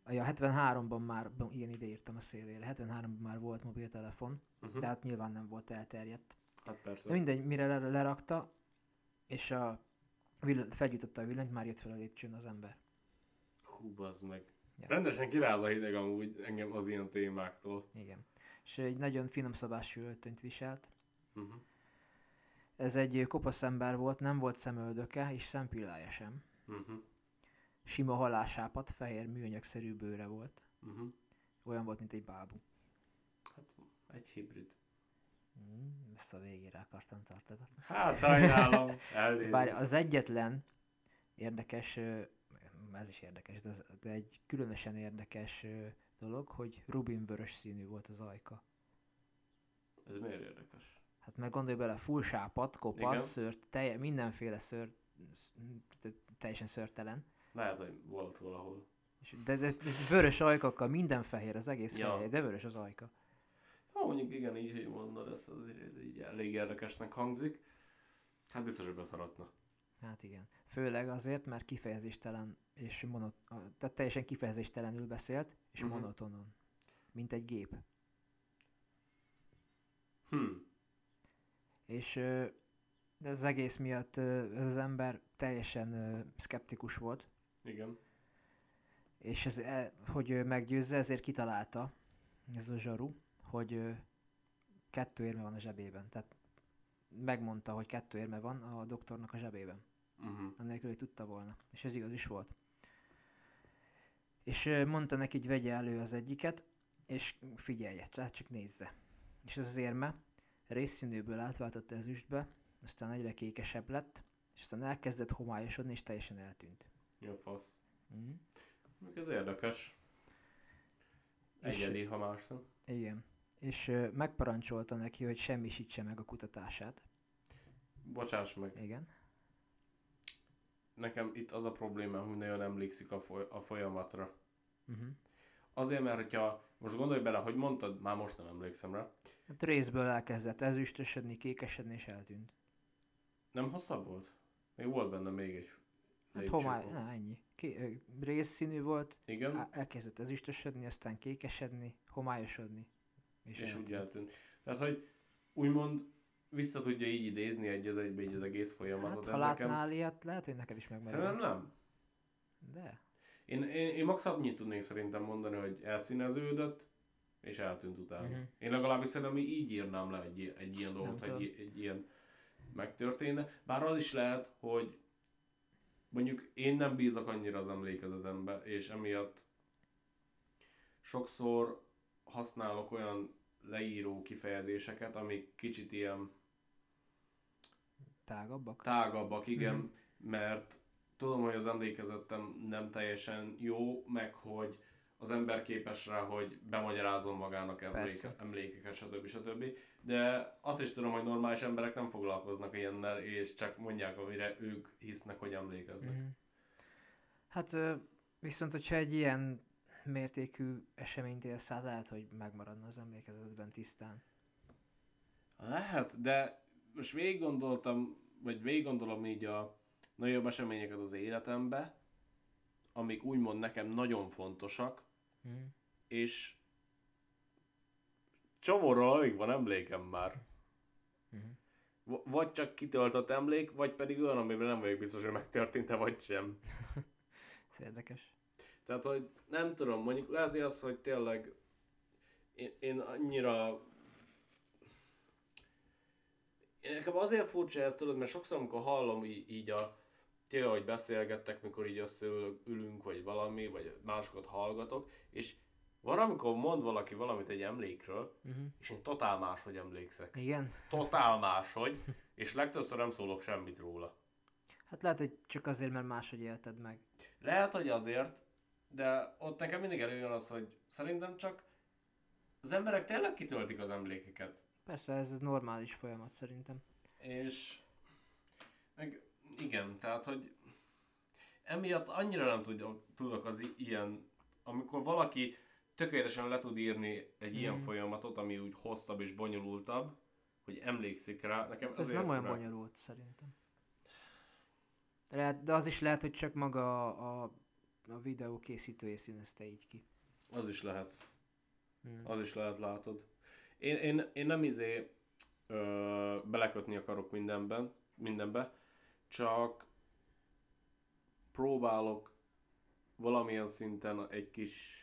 Ja, hetvenháromban már, igen, ide írtam a szélére, hetvenháromban már volt mobiltelefon, uh-huh. de hát nyilván nem volt elterjedt. Hát persze. De mindegy, mire lerakta, és a vill- felgyújtotta a villanyt, már jött fel a lépcsőn az ember. Hú, bazd meg. Ja. Rendesen kiráz a hideg amúgy engem az ilyen témáktól. Igen. És egy nagyon finom szabású öltönyt viselt. Uh-huh. Ez egy kopasz ember volt, nem volt szemöldöke, és szempillája sem. Uh-huh. Sima halásápat, fehér műanyagszerű bőre volt. Uh-huh. Olyan volt, mint egy bábú. Hát, egy hibrid. Hmm, ezt a végére akartam tartogatni. Hát, sajnálom. Bár az egyetlen érdekes... ez is érdekes, de, az, de egy különösen érdekes dolog, hogy rubinvörös színű volt az ajka. Ez miért érdekes? Hát mert gondolj bele, full sápat, kopasz, szőrt, telje, mindenféle szőrt, teljesen szőrtelen. Lehet, hogy volt valahol. De, de, de vörös ajkakkal, minden fehér, az egész ja. fehér, de vörös az ajka. Ja, mondjuk igen, így, hogy mondod, ez azért így elég érdekesnek hangzik. Hát biztos, hogy beszaradna. Hát igen. Főleg azért, mert kifejezéstelen és monot... tehát teljesen kifejezéstelenül beszélt, és uh-huh. monotonon. Mint egy gép. Hmm. És de az egész miatt ez az ember teljesen szkeptikus volt. Igen. És ez, hogy meggyőzze, ezért kitalálta ez a zsaru, hogy kettő érme van a zsebében. Tehát megmondta, hogy kettő érme van a doktornak a zsebében. Uh-huh. Annélkül, hogy tudta volna. És ez igaz is volt. És mondta neki, hogy vegye elő az egyiket, és figyelje, tehát csak nézze. És ez az érme részszínűből átváltotta ezüstbe, aztán egyre kékesebb lett, és aztán elkezdett homályosodni, és teljesen eltűnt. Jó fasz. Uh-huh. Ez érdekes. Egyedi, ha más nem. Igen. És megparancsolta neki, hogy semmisítse meg a kutatását. Bocsáss meg. Igen. Nekem itt az a probléma, hogy nagyon emlékszik a, foly- a folyamatra. Uh-huh. Azért, mert hogyha, most gondolj bele, hogy mondtad, már most nem emlékszem rá. Hát részből elkezdett ezüstösödni, kékesedni és eltűnt. Nem hosszabb volt? Még volt benne még egy... Hát homály, na, ennyi. Ké- részszínű volt, igen? Elkezdett ezüstösödni, aztán kékesedni, homályosodni. És, és eltűnt. Úgy eltűnt. Tehát, hogy úgymond vissza tudja így idézni egy az egybe így az egész folyamatot. Hát, ha látnál nekem... ilyet, lehet, hogy neked is megmerül. Szerintem nem. De... Én, én, én max annyit tudnék szerintem mondani, hogy elszíneződött, és eltűnt utána. Uh-huh. Én legalábbis szerintem így írnám le egy, egy ilyen dolgot, hogy egy, egy ilyen megtörténne. Bár az is lehet, hogy mondjuk én nem bízok annyira az emlékezetembe, és emiatt sokszor használok olyan leíró kifejezéseket, amik kicsit ilyen... Tágabbak? Tágabbak, igen, uh-huh. Mert... Tudom, hogy az emlékezetem nem teljesen jó, meg hogy az ember képes rá, hogy bemagyarázom magának emléke, emlékeket, stb. stb. De azt is tudom, hogy normális emberek nem foglalkoznak ilyennel, és csak mondják, amire ők hisznek, hogy emlékeznek. Mm. Hát viszont, hogyha egy ilyen mértékű eseményt élsz át, lehet, hogy megmaradna az emlékezetben tisztán. Lehet, de most végig gondoltam, vagy végig gondolom így a nagyobb eseményeket az életembe, amik úgymond nekem nagyon fontosak, mm. és csomóra alig van emlékem már. Mm. V- vagy csak kitöltött emlék, vagy pedig olyan, amiben nem vagyok biztos, hogy megtörtént-e, vagy sem. Ez érdekes. Tehát, hogy nem tudom, mondjuk lehet az, hogy tényleg én, én annyira... Én nekem azért furcsa ezt, tudod, mert sokszor, amikor hallom így, így a... Tényleg, hogy beszélgettek, mikor így összeülünk, vagy valami, vagy másokat hallgatok, és valamikor mond valaki valamit egy emlékről, uh-huh. és én totál máshogy emlékszek. Igen? Totál máshogy, és legtöbbször nem szólok semmit róla. Hát lehet, hogy csak azért, mert máshogy élted meg. Lehet, hogy azért, de ott nekem mindig előjön az, hogy szerintem csak az emberek tényleg kitöltik az emlékeket. Persze, ez egy normális folyamat szerintem. És... Meg... Igen, tehát, hogy emiatt annyira nem tudok, tudok az i- ilyen, amikor valaki tökéletesen le tud írni egy mm. ilyen folyamatot, ami úgy hosszabb és bonyolultabb, hogy emlékszik rá. Nekem hát ez nem olyan rá... bonyolult szerintem. Lehet, de az is lehet, hogy csak maga a, a, a videó készítője színezte így ki. Az is lehet. Mm. Az is lehet, látod. Én, én, én nem izé ö, belekötni akarok mindenben, mindenbe, csak próbálok valamilyen szinten egy kis,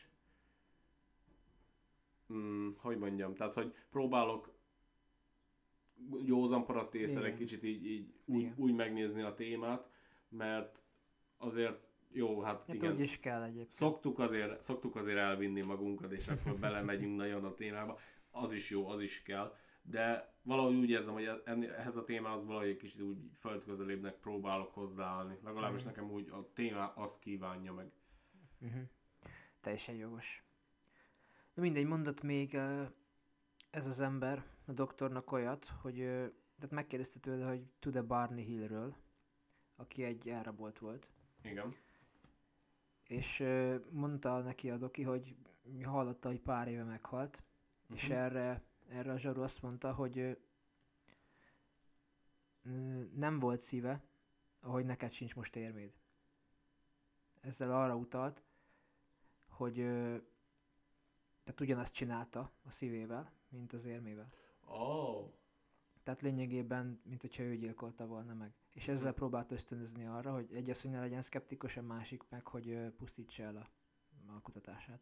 mm, hogy mondjam, tehát hogy próbálok józan paraszt észre egy kicsit így, így úgy, úgy megnézni a témát, mert azért jó, hát, hát igen, úgy is kell egyébként. Szoktuk azért, szoktuk azért elvinni magunkat, és akkor belemegyünk nagyon a témába. Az is jó, az is kell, de valahogy úgy érzem, hogy ehhez a témához valahogy egy kicsit úgy földközelébbnek próbálok hozzáállni. Legalábbis uh-huh. nekem úgy a téma azt kívánja meg. Uh-huh. Teljesen jogos. Na mindegy, mondott még ez az ember a doktornak olyat, hogy tehát megkérdezte tőle, hogy tud-e Barney Hillről, aki egy elrabolt volt. Igen. És mondta neki a doki, hogy hallotta, hogy pár éve meghalt, uh-huh. és erre, erre a zsaru azt mondta, hogy ö, nem volt szíve, ahogy neked sincs most érméd. Ezzel arra utalt, hogy ö, tehát ugyanazt csinálta a szívével, mint az érmével. Oh. Tehát lényegében, mint hogyha ő gyilkolta volna meg. És ezzel uh-huh. próbált ösztönözni arra, hogy egy az, hogy ne legyen szkeptikus, a másik meg, hogy ö, pusztítsa el a, a kutatását.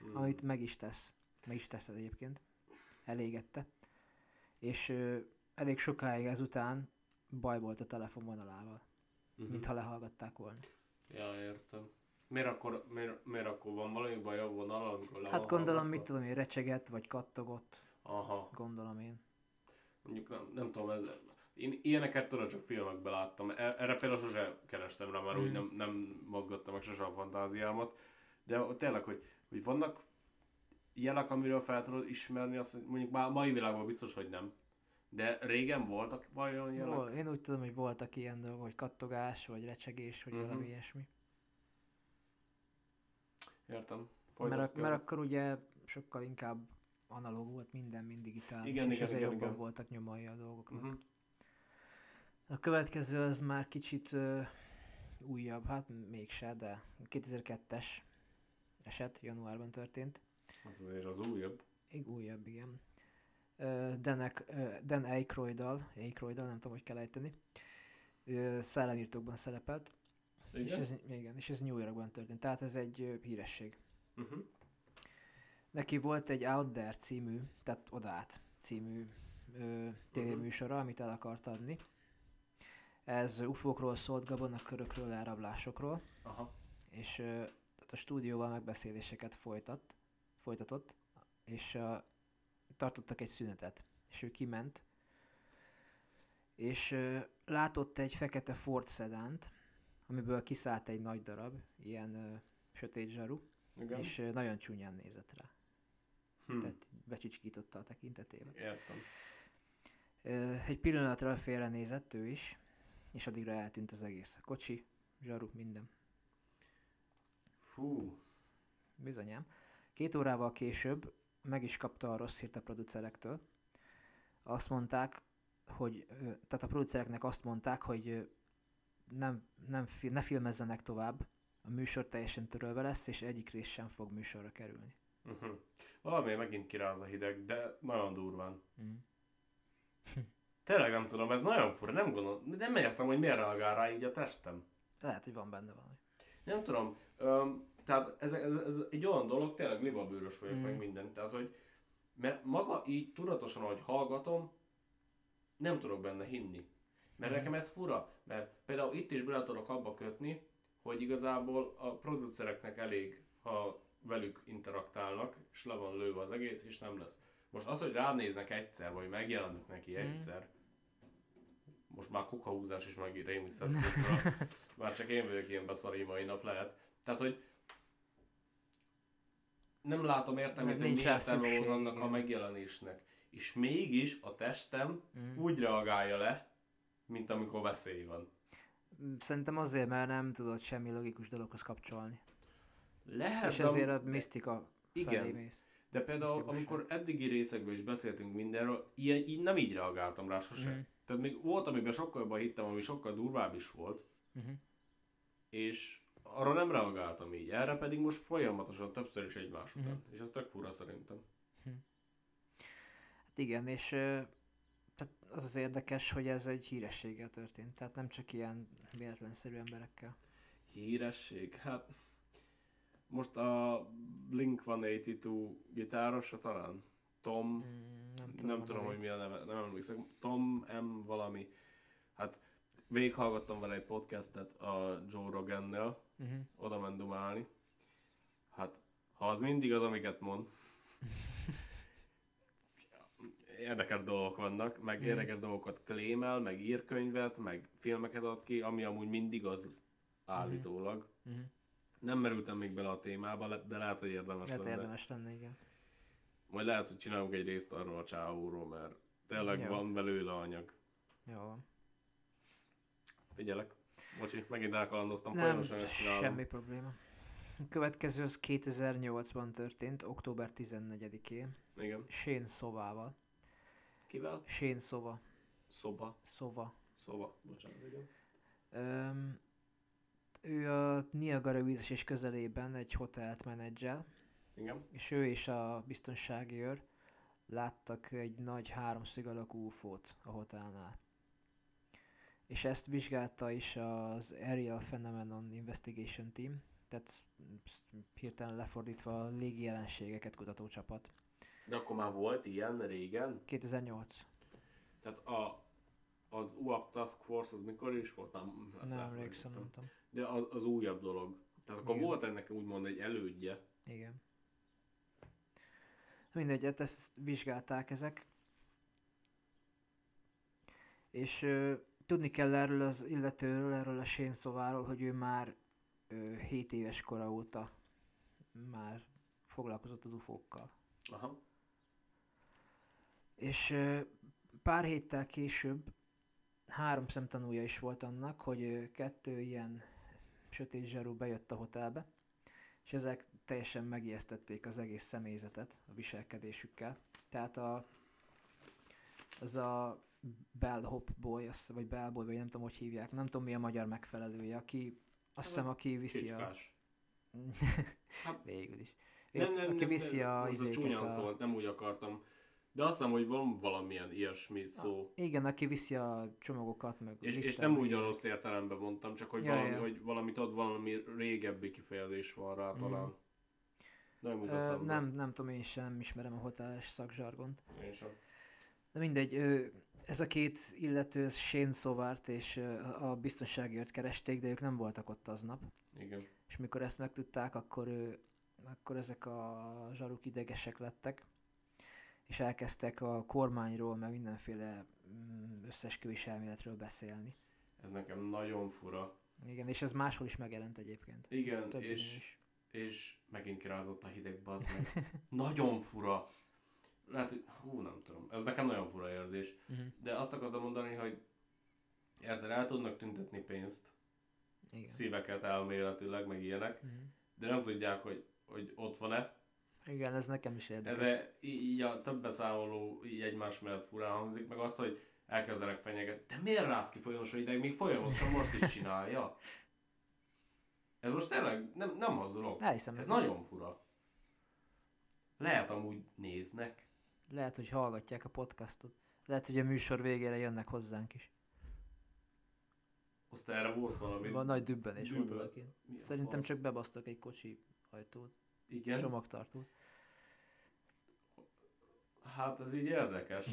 Hmm. Amit meg is tesz. Meg is teszed egyébként, elégette, és ö, elég sokáig ezután baj volt a telefonvonalával, uh-huh. mintha lehallgatták volna. Ja, értem. Miért akkor, miért, miért akkor van valami baj a vonal, amikor hát gondolom, mit tudom én, recsegett vagy kattogott, aha. gondolom én. Mondjuk nem, nem tudom, ez, én ilyeneket tudom, csak filmekben láttam, erre például sose kerestem rá, mert hmm. úgy nem, nem mozgattam meg sose a fantáziámat, de tényleg, hogy, hogy vannak jelek, amiről fel tudod ismerni, azt mondjuk már mai világban biztos, hogy nem. De régen voltak vajon jelenek? Én úgy tudom, hogy voltak ilyen dolgok, hogy kattogás, vagy recsegés, vagy valami uh-huh. ilyesmi. Értem. Mert, mert akkor ugye sokkal inkább analóg volt minden, mind digitális, igen, és igen, azért igen, jobban igen. voltak nyomai a dolgoknak. Uh-huh. A következő az már kicsit uh, újabb, hát mégse, de kétezer-kettes eset, januárban történt. Hát azért az újabb. Ég, újabb, igen. Uh, Danek, uh, Dan Aykroyd-dal, Aykroyd-dal, nem tudom, hogy kell ejteni, uh, szellemírtókban szerepelt. Igen? És ez, igen, és ez New Yorkban történt, tehát ez egy uh, híresség. Uh-huh. Neki volt egy Out There című, tehát odaát című uh, tévéműsora, uh-huh. amit el akart adni. Ez ufókról szólt, gabonakörökről, elrablásokról, aha. és uh, tehát a stúdióval megbeszéléseket folytat, folytatott, és uh, tartottak egy szünetet, és ő kiment, és uh, látott egy fekete Ford szedánt, amiből kiszállt egy nagy darab, ilyen uh, sötét zsaru, igen. és uh, nagyon csúnyán nézett rá. Hmm. Tehát becsücskította a tekintetébe. Értem. Uh, egy pillanatra félrenézett ő is, és addigra eltűnt az egész. A kocsi, zsaru, minden. Fú. Bizonyám. Két órával később meg is kapta a rossz hírt a producerektől. Azt mondták, hogy, tehát a producereknek azt mondták, hogy nem, nem, ne filmezzenek tovább, a műsor teljesen törölve lesz, és egyik rész sem fog műsorra kerülni. Uh-huh. Valami megint kiráz a hideg, de nagyon durván. Uh-huh. Tényleg nem tudom, ez nagyon fura, nem gondolom, nem értem, hogy miért reagál rá így a testem. Lehet, hogy van benne valami. Nem tudom, öm, tehát ez, ez, ez egy olyan dolog, tényleg libabőrös vagyok, mm. meg minden, tehát hogy mert maga így tudatosan, ahogy hallgatom, nem tudok benne hinni. Mert mm. nekem ez fura, mert például itt is bele tudok abba kötni, hogy igazából a producereknek elég, ha velük interaktálnak, és le van lőve az egész, és nem lesz. Most az, hogy ránéznek egyszer, vagy megjelennek neki egyszer, mm. most már kukahúzás is meg rémiszett, már csak én vagyok ilyen beszaré mai nap lehet. Tehát, hogy nem látom értelmét, hogy mi értelme volt annak a megjelenésnek. És mégis a testem mm. úgy reagálja le, mint amikor veszély van. Szerintem azért, mert nem tudod semmi logikus dologhoz kapcsolni. Lehet, és ezért a misztika felé mész. De például, amikor eddigi részekben is beszéltünk mindenről, ilyen, így nem így reagáltam rá sosem. Mm. Tehát még volt, amiben sokkal jobban hittem, ami sokkal durvább is volt, mm-hmm. és arra nem reagáltam így. Erre pedig most folyamatosan többször is egymás mm-hmm. után. És ez tök fura szerintem. Mm. Hát igen, és tehát az az érdekes, hogy ez egy hírességgel történt. Tehát nem csak ilyen véletlenszerű emberekkel. Híresség? Hát... Most a Blink száz nyolcvankettő gitárosa talán? Tom... Mm, nem tudom, nem tudom hogy mi a neve, nem emlékszek. Tom M valami. Hát végighallgattam vele egy podcastet a Joe Rogannel, mm-hmm. oda ment dumálni. Hát, ha az mindig az, amiket mond. Érdekes dolgok vannak, meg mm. érdekes dolgokat klémel, meg ír könyvet, meg filmeket ad ki, ami amúgy mindig az állítólag. Mm-hmm. Nem merültem még bele a témába, de lehet, hogy érdemes lehet, lenne. érdemes lenne, igen. Majd lehet, hogy csinálunk egy részt arról a csávóról, mert tényleg jó. van belőle anyag. Jó. Figyelek. Bocsi, megint elkalandoztam. Nem, semmi probléma. A következő az kétezer-nyolcban történt, október tizennegyedikén. Igen. Shane Szovával. Kivel? Shane Szova. Szoba? Szova. Szova, bocsánat, igen. Öm... Ő a Niagara vízesés közelében egy hotelt menedzsel, igen. és ő és a biztonsági őr láttak egy nagy háromszög alakú ufót a hotelnál. És ezt vizsgálta is az Aerial Phenomenon Investigation Team, tehát hirtelen lefordítva a légi jelenségeket kutató csapat. De akkor már volt ilyen régen? kétezer-nyolc. Tehát a, az u á pé Task Force az mikor is volt? Nem, nem emlékszem, nem tudom. De az, az újabb dolog. Tehát akkor igen. volt ennek úgymond egy elődje. Igen. Mindegy, ezt vizsgálták ezek. És ö, tudni kell erről az illetőről, erről a Shane Szováról, hogy ő már ö, hét éves kora óta már foglalkozott az ufókkal. Aha. És ö, pár héttel később három szemtanúja is volt annak, hogy kettő ilyen sötét zsarú bejött a hotelbe, és ezek teljesen megijesztették az egész személyzetet a viselkedésükkel. Tehát a, az a bellhop boy, azt, vagy bellboy, vagy nem tudom, hogy hívják, nem tudom mi a magyar megfelelője, aki, azt hiszem, aki viszi Kécskás. A... Végül is. Végül, nem, nem, aki viszi nem, nem, a... Ez csúnyán a... szólt, nem úgy akartam. De azt hiszem, hogy van valamilyen ilyesmi szó. A, igen, aki viszi a csomagokat meg. És, és nem úgy a rossz értelemben mondtam, csak hogy, ja, valami, ja. hogy valamit ad, valami régebbi kifejezés van rá talán. Mm. Nem, Ö, nem, nem tudom, én sem ismerem a hoteles szakzsargont. Én sem. De mindegy, ez a két illető, Shane Sovart és a biztonságért keresték, de ők nem voltak ott aznap. Igen. És mikor ezt megtudták, akkor, akkor ezek a zsaruk idegesek lettek, és elkezdtek a kormányról, meg mindenféle összesküvés elméletről beszélni. Ez nekem nagyon fura. Igen, és ez máshol is megjelent egyébként. Igen, és, és megint kirázott a hideg, bazd meg. Nagyon fura. Lehet, hogy, hú, nem tudom, ez nekem nagyon fura érzés. Uh-huh. De azt akartam mondani, hogy érted, el tudnak tüntetni pénzt, igen, szíveket elméletileg, meg ilyenek, uh-huh, de nem tudják, hogy, hogy ott van-e. Igen, ez nekem is érdekes. Ez így a több beszámoló így egymás mellett furán hangzik, meg az, hogy elkezdenek fenyegetni. De miért rász ki folyamatosan ideig, még folyamatosan most is csinálja? Ez most tényleg nem, nem az dolog. Elhiszem, ez nagyon nem fura. Lehet amúgy néznek. Lehet, hogy hallgatják a podcastot. Lehet, hogy a műsor végére jönnek hozzánk is. Aztán erre volt valami... Van nagy dübbenés Dübben. Volt odakint. Szerintem fasz? Csak bebasztak egy kocsi ajtót. Igen. Csomagtartót. Hát ez így érdekes.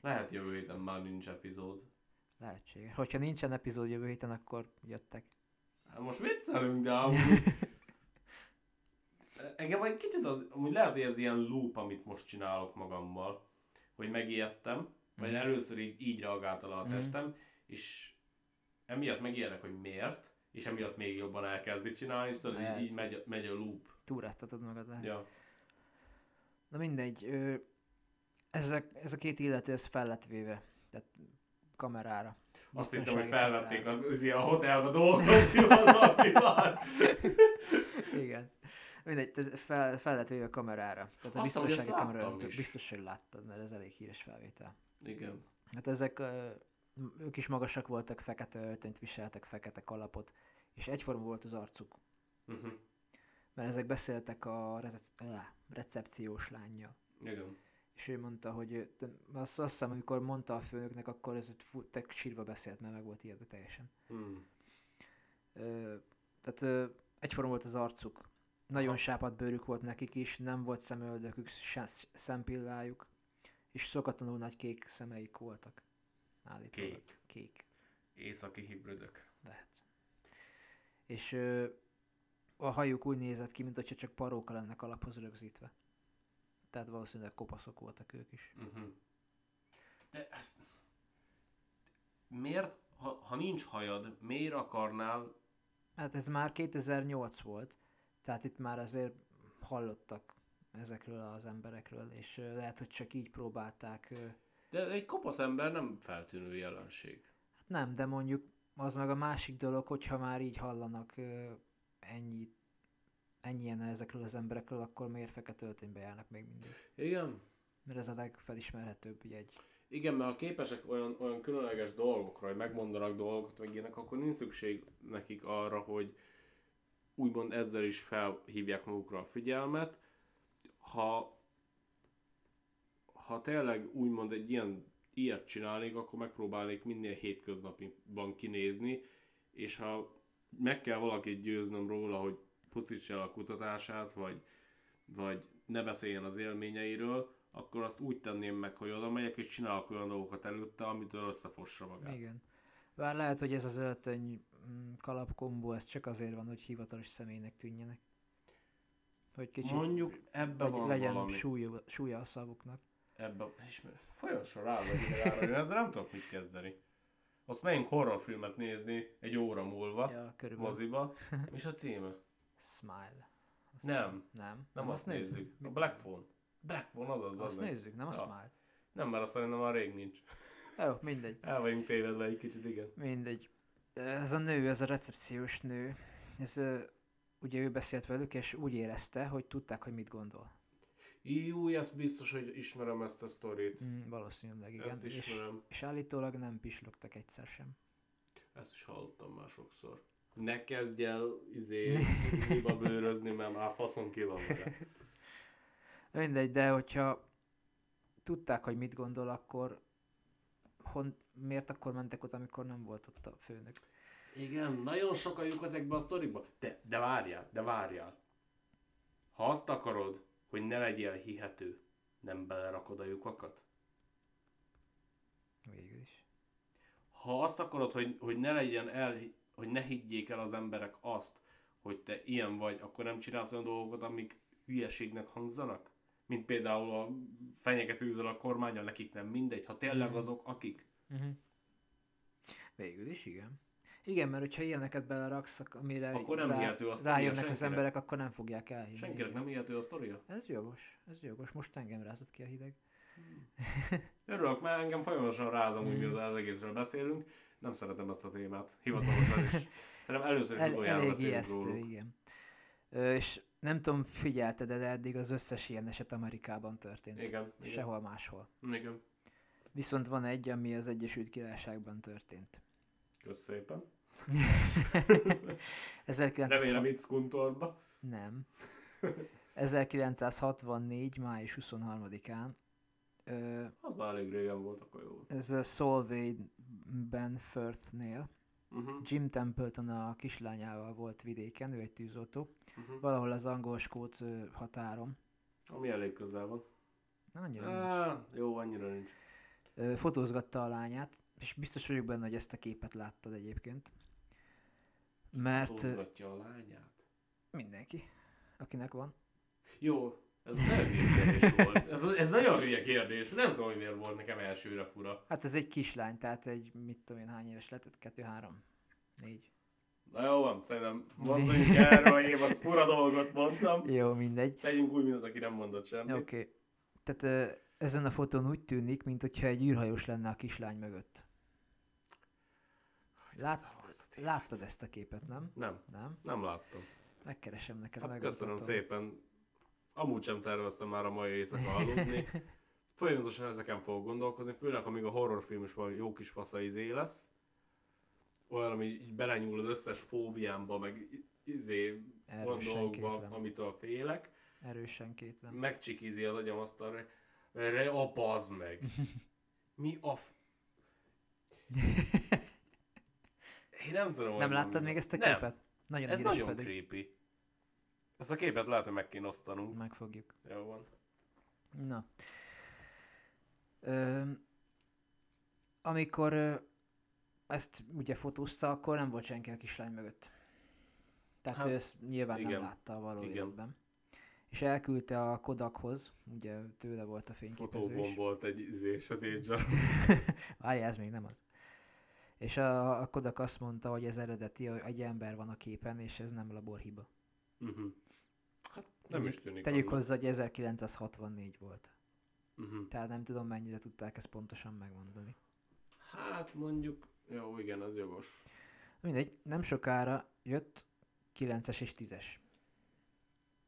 Lehet jövő héten már nincs epizód. Lehetséges. Hogyha nincsen epizód jövő héten, akkor jöttek. Hát most viccelünk, de amúgy... Engem egy kicsit az, amúgy lehet, hogy ez ilyen loop, amit most csinálok magammal, hogy megijedtem, mm. vagy először így, így reagált alá a testem, mm. és emiatt megijedek, hogy miért, és emiatt még jobban elkezdik csinálni, és tudod, így, így megy, megy a loop. Túráztatod magad le. Ja. Na mindegy, ez a, ez a két illető, ez fel lett véve, tehát kamerára. Azt hittem, hogy felvették az ilyen hotelba dolgozni valami már. Igen. Mindegy, fel, fel lett véve a kamerára. Tehát a biztonsági kamerára biztos, hogy láttad, mert ez elég híres felvétel. Igen. Hát ezek, ők is magasak voltak, fekete öltönyt viseltek, fekete kalapot, és egyforma volt az arcuk. Uh-huh. Mert ezek beszéltek a recepciós lánnyal. Igen. És ő mondta, hogy azt hiszem, amikor mondta a főnöknek, akkor ez tek sírva beszélt, mert meg volt ijedve teljesen. Hmm. Ö, tehát ö, egyforma volt az arcuk. Nagyon sápadt bőrük volt nekik is, nem volt szemöldökük, szempillájuk, és szokatlanul nagy kék szemeik voltak. Állítólag. Kék. Kék. Északi hibridök. Lehet. És ö, a hajuk úgy nézett ki, mintha csak paróka lennek alaphoz rögzítve. Tehát valószínűleg kopaszok voltak ők is. Uh-huh. De ezt... Miért, ha, ha nincs hajad, miért akarnál... Hát ez már kétezer-nyolc volt, tehát itt már azért hallottak ezekről az emberekről, és lehet, hogy csak így próbálták... De egy kopasz ember nem feltűnő jelenség. Hát nem, de mondjuk az meg a másik dolog, hogyha már így hallanak ennyit, ennyien ezekről az emberekről, akkor miért fekete öltönybe járnak még mindig? Igen. Mert ez a legfelismerhetőbb jegy. Igen, mert ha képesek olyan, olyan különleges dolgokra, hogy megmondanak dolgokat, meg ilyenek, akkor nincs szükség nekik arra, hogy úgymond ezzel is felhívják magukra a figyelmet. Ha, ha tényleg úgymond egy ilyen, ilyet csinálnék, akkor megpróbálnék minél hétköznapiban kinézni, és ha meg kell valakit győznöm róla, hogy pucítsa el a kutatását, vagy, vagy ne beszéljen az élményeiről, akkor azt úgy tenném meg, hogy oda megyek, és csinálok olyan dolgokat előtte, amitől összefossa magát. Igen. Bár lehet, hogy ez az öltöny kalapkombó, ez csak azért van, hogy hivatalos személynek tűnjenek. Hogy kicsit, mondjuk ebbe van legyen valami. Súlya, súlya a szavuknak. Ebbe, és folyamatosan rá vagy rá, ezzel nem tudok mit kezdeni. Azt megyünk horrorfilmet nézni egy óra múlva, ja, moziba, és a címe? Smile. Azt nem. Nem. Nem, nem azt nézzük. nézzük. A Black Phone. Black Phone, azaz. Azt nézzük, nem a Smile. Nem, mert azt szerintem már rég nincs. Jó, oh, mindegy. El vagyunk tévedve egy kicsit, igen. Mindegy. Ez a nő, ez a recepciós nő, ez, ugye ő beszélt velük, és úgy érezte, hogy tudták, hogy mit gondol. Júj, ezt biztos, hogy ismerem ezt a sztorit. Mm, valószínűleg, igen. Ezt ismerem. És, és állítólag nem pislogtak egyszer sem. Ezt is hallottam már sokszor. Ne kezdj el izé, hiba bőrözni, mert már faszom ki van vele. Mindegy, de hogyha tudták, hogy mit gondol, akkor hon, miért akkor mentek ott, amikor nem volt ott a főnök? Igen, nagyon sokaljuk ezekbe a sztorikba. De, de várjál, de várjál. Ha azt akarod, hogy ne legyél hihető, nem belerakod a lyukakat? Végül is. Ha azt akarod, hogy, hogy ne legyen el, hogy ne higgyék el az emberek azt, hogy te ilyen vagy, akkor nem csinálsz olyan dolgokat, amik hülyeségnek hangzanak? Mint például a fenyegetőzöl a kormányon, nekik nem mindegy, ha tényleg azok, akik. Uh-huh. Végül is, igen. Igen, mert hogyha ilyeneket beleraksz, amire akkor nem rá, a rájönnek az emberek, akkor nem fogják elhinni. Senkinek nem hihető a sztoria? Ez jogos, ez jogos. Most engem rázott ki a hideg. Hmm. Örülök, mert engem folyamatosan rázom, úgy miután az egészről beszélünk. Nem szeretem ezt a témát, hivatalosan is. Szerintem először is El, utoljára beszélünk róluk. Elég ijesztő, igen. Ö, és nem tudom, figyelted, de eddig az összes ilyen eset Amerikában történt. Igen. Sehol igen. Máshol. Igen. Viszont van egy, ami az Egyesült Királyságban történt. Kösz szépen. Remélem itt Skuntorba. Nem. ezerkilencszázhatvannégy. május huszonharmadikán. Ö, az már elég régen volt, akkor jó. Ez a Solway-ben, Firthnél. Uh-huh. Jim Templeton a kislányával volt vidéken, ő egy tűzoltó. Uh-huh. Valahol az angol-skót határon. Ami elég közel van. Nem, annyira Á, nincs. Jó, annyira nincs. Ö, fotózgatta a lányát. És biztos vagyok benne, hogy ezt a képet láttad egyébként. Mert... Fotózgatja a lányát? Mindenki, akinek van. Jó, ez nagyon hülye kérdés volt. Ez, ez nagyon hülye kérdés. Nem tudom, hogy miért volt nekem elsőre fura. Hát ez egy kislány, tehát egy, mit tudom én, hány éves lett? Kettő, három, négy. Na jó van, szerintem mondjuk erről, én most fura dolgot mondtam. Jó, mindegy. Tegyünk úgy, mint az, aki nem mondott semmit. Oké. Okay. Tehát ezen a fotón úgy tűnik, mint hogyha egy űrhajós lenne a kislány mögött. Lát, láttad ezt a képet, nem? Nem. Nem, nem láttam. Megkeresem neked, hát megmutatom. Köszönöm szépen. Amúgy sem terveztem már a mai éjszaka aludni. Folyamatosan ezeken fogok gondolkozni, főleg amíg a horrorfilm is van, jó kis fasza izé lesz. Olyan, ami így belenyúl az összes fóbiámba, meg izé olyan dolgokba, amitől félek. Erősen kétlem. Megcsikizi az agyam azt arra, erre a bazd meg. Mi a... F... Én nem tudom, nem láttad még ezt a képet? Nem. Nagyon ez nagyon pedig. Creepy. Ezt a képet lehet, hogy meg kéne osztanunk. Megfogjuk. Jó van. Na. Ö, amikor ö, ezt ugye fotózta, akkor nem volt senki a kislány mögött. Tehát hát, ő ezt nyilván igen. Nem látta a való életben. És elküldte a Kodakhoz, ugye tőle volt a fényképező is. Fotóban volt egy izé, sötét zsarú. Várjál, ez még nem az. És a, a Kodak azt mondta, hogy ez eredeti, hogy egy ember van a képen, és ez nem laborhiba. Uh-huh. Hát nem ugye, is tűnik. Tegyük annak. Hozzá, hogy ezerkilencszázhatvannégy volt. Uh-huh. Tehát nem tudom, mennyire tudták ezt pontosan megmondani. Hát mondjuk, jó igen, ez jogos. Mindegy, nem sokára jött kilences és tízes.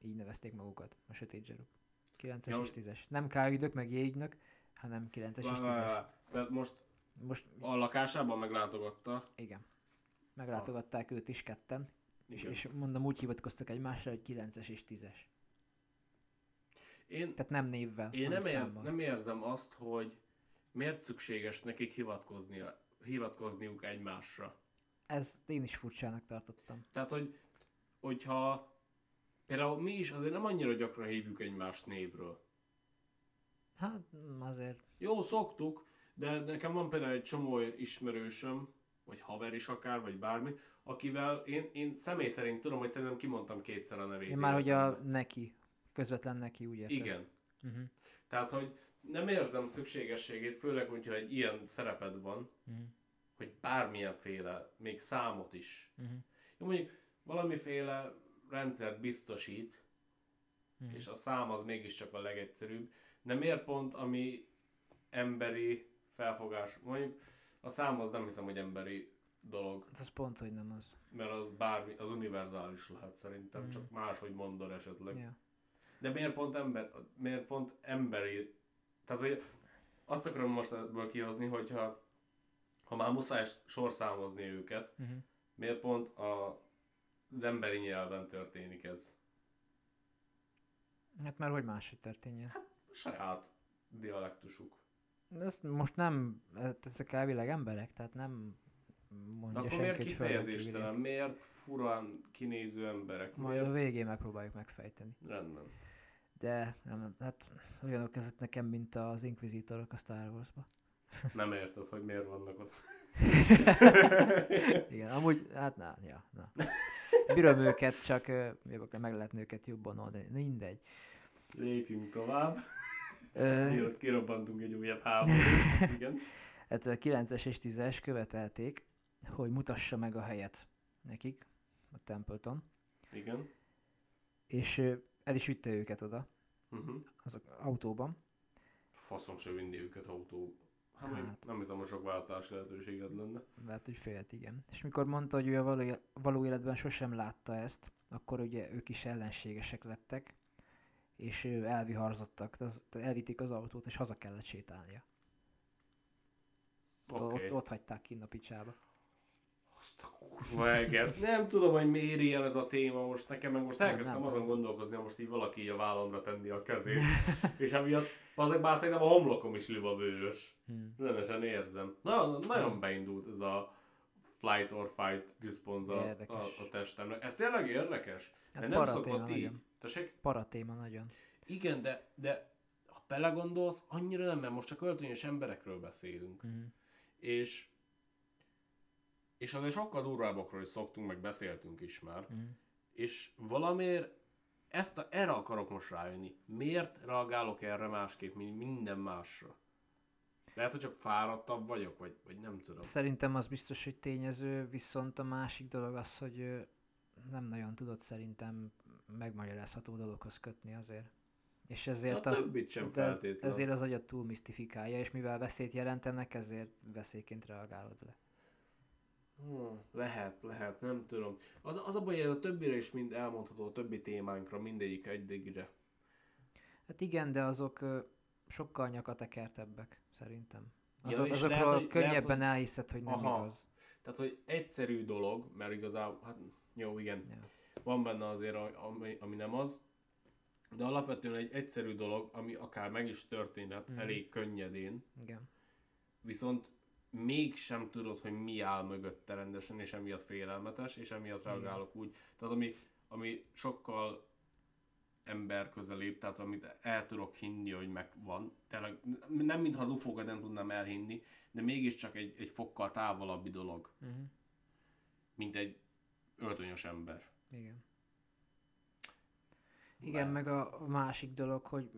Így nevezték magukat, a sötét zsaruk. kilences ja, és tízes. Nem K-ügynök, meg J-ügynök, hanem kilences és tízes. Tehát most, most a lakásában meglátogatta? Igen. Meglátogatták a... őt is ketten. És, és mondom, úgy hivatkoztak egymásra, hogy kilences és tízes. Én, tehát nem névvel, én nem, ér, nem érzem azt, hogy miért szükséges nekik hivatkoznia, hivatkozniuk egymásra. Ezt én is furcsának tartottam. Tehát, hogy, hogyha... Például mi is azért nem annyira gyakran hívjuk egymást névről. Hát azért... Jó, szoktuk, de nekem van például egy csomó ismerősöm, vagy haver is akár, vagy bármi, akivel én, én személy szerint tudom, hogy szerintem kimondtam kétszer a nevét. Én már hogy a neki, közvetlen neki, úgy értem. Igen. Uh-huh. Tehát, hogy nem érzem szükségességét, főleg, hogyha egy ilyen szereped van, uh-huh. hogy bármilyenféle, még számot is. Uh-huh. Jó, mondjuk valamiféle... rendszert biztosít, hmm. és a szám az mégiscsak a legegyszerűbb, de miért pont, ami emberi felfogás. Mondjuk a szám az nem hiszem, hogy emberi dolog. Hát az pont, hogy nem az. Mert az bármi, az univerzális lehet szerintem, mm. csak máshogy mondod esetleg. Yeah. De miért pont, ember, miért pont emberi? Tehát hogy azt akarom most ebből kihozni, hogyha ha már muszáj sorszámozni őket, mm-hmm. miért pont a, az emberi nyelven történik ez? Hát már hogy máshogy történjen? Hát saját dialektusuk. Ezt most nem, ezek elvileg emberek, tehát nem mondja senki. De akkor miért kifejezéstelen? Miért furán kinéző emberek? Majd miért? A végén megpróbáljuk megfejteni. Rendben. De nem, hát olyanok ezek nekem, mint az inkvizítorok a Star Wars-ba. Nem érted, hogy miért vannak ott. Igen, amúgy, hát na, ja, na. Bírom őket, csak jobb, meg lehetne őket jobban oldani. Mindegy. Lépjünk tovább. Miért kirobbantunk egy újabb háborút. Igen. Hát a kilences és tízes követelték, hogy mutassa meg a helyet nekik, a Templeton. Igen. És el is vitte őket oda, uh-huh. azok autóban. Faszom sem vinni őket autó. Hát, hát nem hiszem, hogy sok választási lehetőséged lenne. Lehet, hogy félt, igen. És mikor mondta, hogy ő a való, való életben sosem látta ezt, akkor ugye ők is ellenségesek lettek, és elviharzottak, elvitték az autót, és haza kellett sétálnia. Okay. Ott, ott hagyták ki a picsába. Azt a kurva eget. Nem tudom, hogy miért ilyen ez a téma most nekem, meg most elkezdtem nem, azon nem. gondolkozni, most így valaki így a vállamra tenni a kezét. És emiatt azért már szerintem a homlokom is libabőrös. Hmm. Rendesen érzem. Na, nagyon hmm. beindult ez a flight or fight response a, a, a testemnek. Ez tényleg érdekes? Hát mert nem szokott így. Paratéma nagyon. Igen, de, de ha belegondolsz, annyira nem, mert most csak öltönyös emberekről beszélünk. Mm. És, és azért sokkal durvábbakról is szoktunk, meg beszéltünk is már. Mm. És valamiért ezt a, erre akarok most rájönni. Miért reagálok erre másképp, mint minden másra? Lehet, hogy csak fáradtabb vagyok, vagy, vagy nem tudom. Szerintem az biztos, hogy tényező, viszont a másik dolog az, hogy nem nagyon tudod szerintem megmagyarázható dologhoz kötni azért. És ezért az, ez, ezért az agyat túl misztifikálja, és mivel veszélyt jelentenek, ezért veszélyként reagálod le. Hmm, lehet, lehet, nem tudom. Az, az a baj, hogy a többire is mind elmondható, a többi témánkra, mindegyik egydigire. Hát igen, de azok sokkal nyakatekertebbek, szerintem. Azok, ja, azokról lehet, hogy, könnyebben lehet, elhiszed, hogy nem aha. igaz. Tehát, hogy egyszerű dolog, mert igazából, hát jó, igen. Ja. Van benne azért, ami, ami nem az, de alapvetően egy egyszerű dolog, ami akár meg is történhet mm. elég könnyedén, igen. viszont mégsem tudod, hogy mi áll mögötte rendesen, és emiatt félelmetes, és emiatt reagálok igen. úgy. Tehát ami, ami sokkal emberközelibb, tehát amit el tudok hinni, hogy megvan. Tényleg, nem mintha az ufókat nem tudnám elhinni, de mégiscsak egy, egy fokkal távolabbi dolog, mm. mint egy öltönyös ember. Igen. Igen, meg a másik dolog, hogy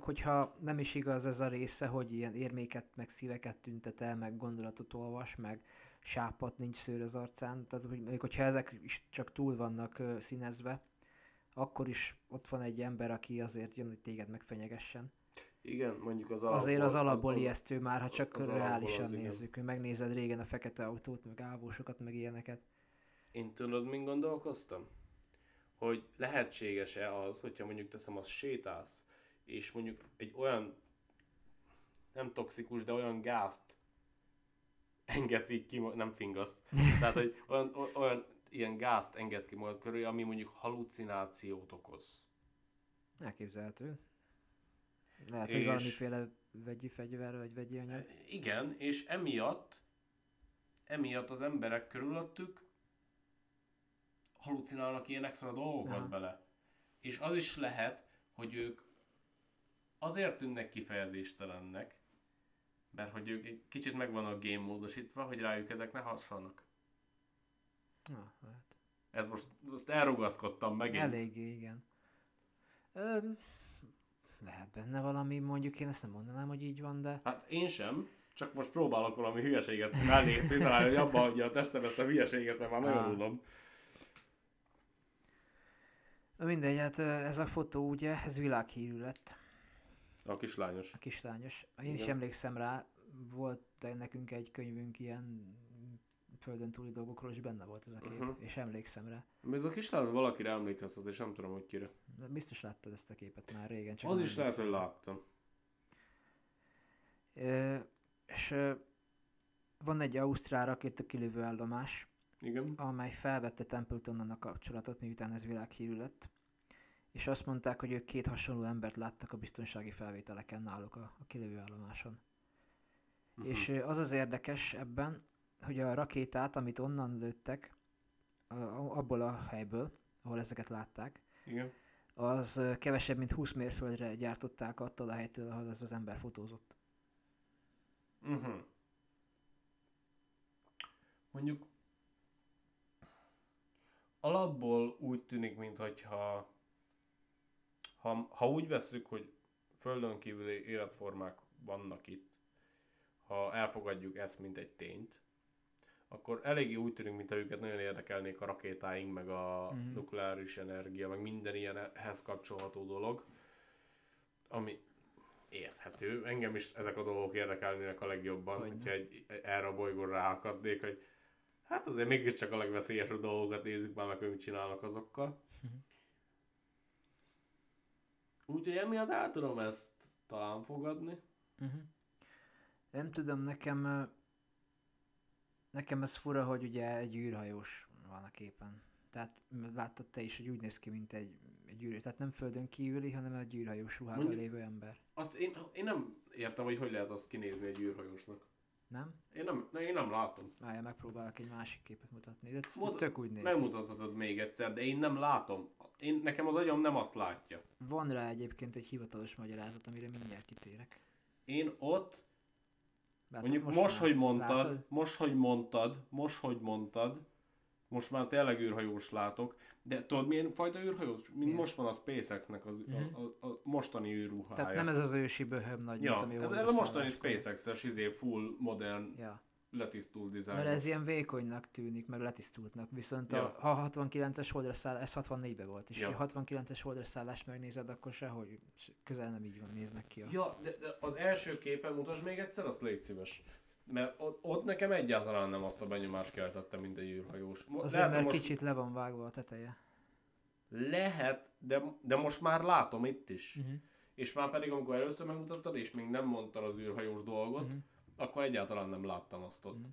hogyha nem is igaz ez a része, hogy ilyen érméket, meg szíveket tüntet el, meg gondolatot olvas, meg sápat, nincs szőr az arcán, tehát hogy, hogyha ezek is csak túl vannak ö, színezve, akkor is ott van egy ember, aki azért jön, hogy téged megfenyegessen. Igen, mondjuk az alapból. Azért az alapból az, ijesztő már, ha csak reálisan nézzük, hogy megnézed régen a fekete autót, meg ávósokat, meg ilyeneket. Én tudod, mint gondolkoztam? Hogy lehetséges-e az, hogyha mondjuk teszem, az sétálsz, és mondjuk egy olyan, nem toxikus, de olyan gázt engedsz így ki, nem fingaszt, tehát hogy olyan, olyan ilyen gázt engedsz ki magad körül, ami mondjuk hallucinációt okoz. Elképzelhető. Lehet, és, hogy valamiféle vegyi fegyver, vagy vegyi anyag. Igen, és emiatt, emiatt az emberek körülöttük hallucinálnak ilyen extra dolgokat aha. bele. És az is lehet, hogy ők azért tűnnek kifejezéstelennek, mert hogy ők egy kicsit meg vannak game módosítva, hogy rájuk ezek ne hassanak. Na, hát. Ez most, most elrugaszkodtam megint. Eléggé, igen. Ö, lehet benne valami, mondjuk én ezt nem mondanám, hogy így van, de... Hát én sem. Csak most próbálok valami hülyeséget elnézni, találni, hogy abba hagyja a testem ezt a hülyeséget, mert már nagyon unom. Mindegy, hát ez a fotó ugye, ez világhírű lett. A kislányos. A kislányos. Én Igen. is emlékszem rá, volt nekünk egy könyvünk ilyen földön túli dolgokról, és benne volt ez a kép, uh-huh. és emlékszem rá. Ez a kislány valakire emlékeztet, és nem tudom, hogy kire. De biztos láttad ezt a képet már régen. Csak az is lehet, hogy láttam. É, és van egy ausztrál rakéta kilövő állomás, Igen. amely felvette Templetonnak a kapcsolatot, miután ez világhírű lett. És azt mondták, hogy ők két hasonló embert láttak a biztonsági felvételeken náluk a, a kilövő állomáson. Uh-huh. És az az érdekes ebben, hogy a rakétát, amit onnan lőttek, abból a helyből, ahol ezeket látták, Igen. az kevesebb, mint húsz mérföldre gyártották attól a helytől, ahol ez az ember fotózott. Uh-huh. Mondjuk alapból úgy tűnik, mintha ha, ha úgy vesszük, hogy földön kívüli életformák vannak itt, ha elfogadjuk ezt, mint egy tényt, akkor eléggé úgy tűnünk, mintha őket nagyon érdekelnék a rakétáink, meg a mm-hmm. nukleáris energia, meg minden ilyenhez kapcsolható dolog, ami érthető. Engem is ezek a dolgok érdekelnének a legjobban, Olyan. hogyha egy, erre a bolygón ráakadnék, hogy hát azért mégiscsak a legveszélyesebb dolgokat nézzük már, meg ők csinálnak azokkal. Úgyhogy emiatt el tudom ezt talán fogadni. Uh-huh. Nem tudom, nekem nekem ez fura, hogy ugye egy űrhajós van a képen. Tehát láttad te is, hogy úgy néz ki, mint egy, egy űrhajós. Tehát nem földön kívüli, hanem egy űrhajós ruhában Mondjuk, lévő ember. Azt én, én nem értem, hogy hogy lehet azt kinézni egy űrhajósnak. Nem? Én nem, én nem látom. Mája, megpróbálok egy másik képet mutatni. De Mut- tök úgy néz ki. Megmutathatod még egyszer, de én nem látom. Én, nekem az agyam nem azt látja. Van rá egyébként egy hivatalos magyarázat, amire mindjárt kitérek. Én ott... Látom, mondjuk most, most hogy mondtad, látod? most, hogy mondtad, most, hogy mondtad, most már tényleg űrhajós látok, de tudod milyen fajta űrhajós? Mint Ilyen. most van a SpaceX-nek az, uh-huh. a, a, a mostani űrruhája. Tehát nem ez az ősi böhöm nagy, ja, mint ami ez, ez a mostani SpaceX-es, izé full, modern, ja. letisztult dizájn. Mert ez ilyen vékonynak tűnik, meg letisztultnak, viszont ja. a, a hatvankilences holdra szállás, ez hatvannégybe volt is, ja. ha hatvankilences holdra szállást megnézed, akkor sehogy közel nem így van, néznek ki. A... Ja, de, de az első képen mutasd még egyszer, azt légy szíves. Mert ott nekem egyáltalán nem azt a benyomást keltette, mint egy űrhajós. Azért, lehet, mert most... kicsit le van vágva a teteje. Lehet, de, de most már látom itt is. Uh-huh. És már pedig, amikor először megmutattad, és még nem mondtad az űrhajós dolgot, uh-huh. akkor egyáltalán nem láttam azt ott. Uh-huh.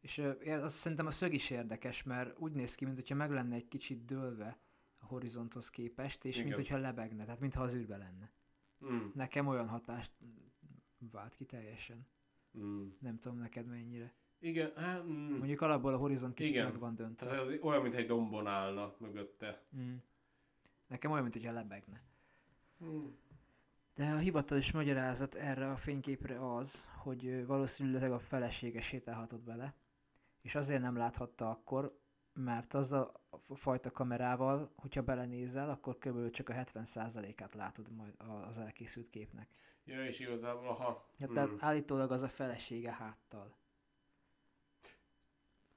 És uh, azt szerintem a szög is érdekes, mert úgy néz ki, mintha meg lenne egy kicsit dőlve a horizonthoz képest, és mintha lebegne, tehát mintha az űrbe lenne. Mm. Nekem olyan hatást vált ki teljesen. Mm. Nem tudom neked mennyire. Igen, hát... Mm. Mondjuk alapból a horizont kicsit meg van döntve. Tehát ez olyan, mintha egy dombon állna mögötte. Mm. Nekem olyan, mintha lebegne. Mm. De a hivatalos magyarázat erre a fényképre az, hogy valószínűleg a felesége sétálhatott bele, és azért nem láthatta akkor, mert az a fajta kamerával, hogyha belenézel, akkor kb. Csak a hetven százalékát látod majd az elkészült képnek. Ja, és igazából, aha. Ja, tehát hmm. állítólag az a felesége háttal.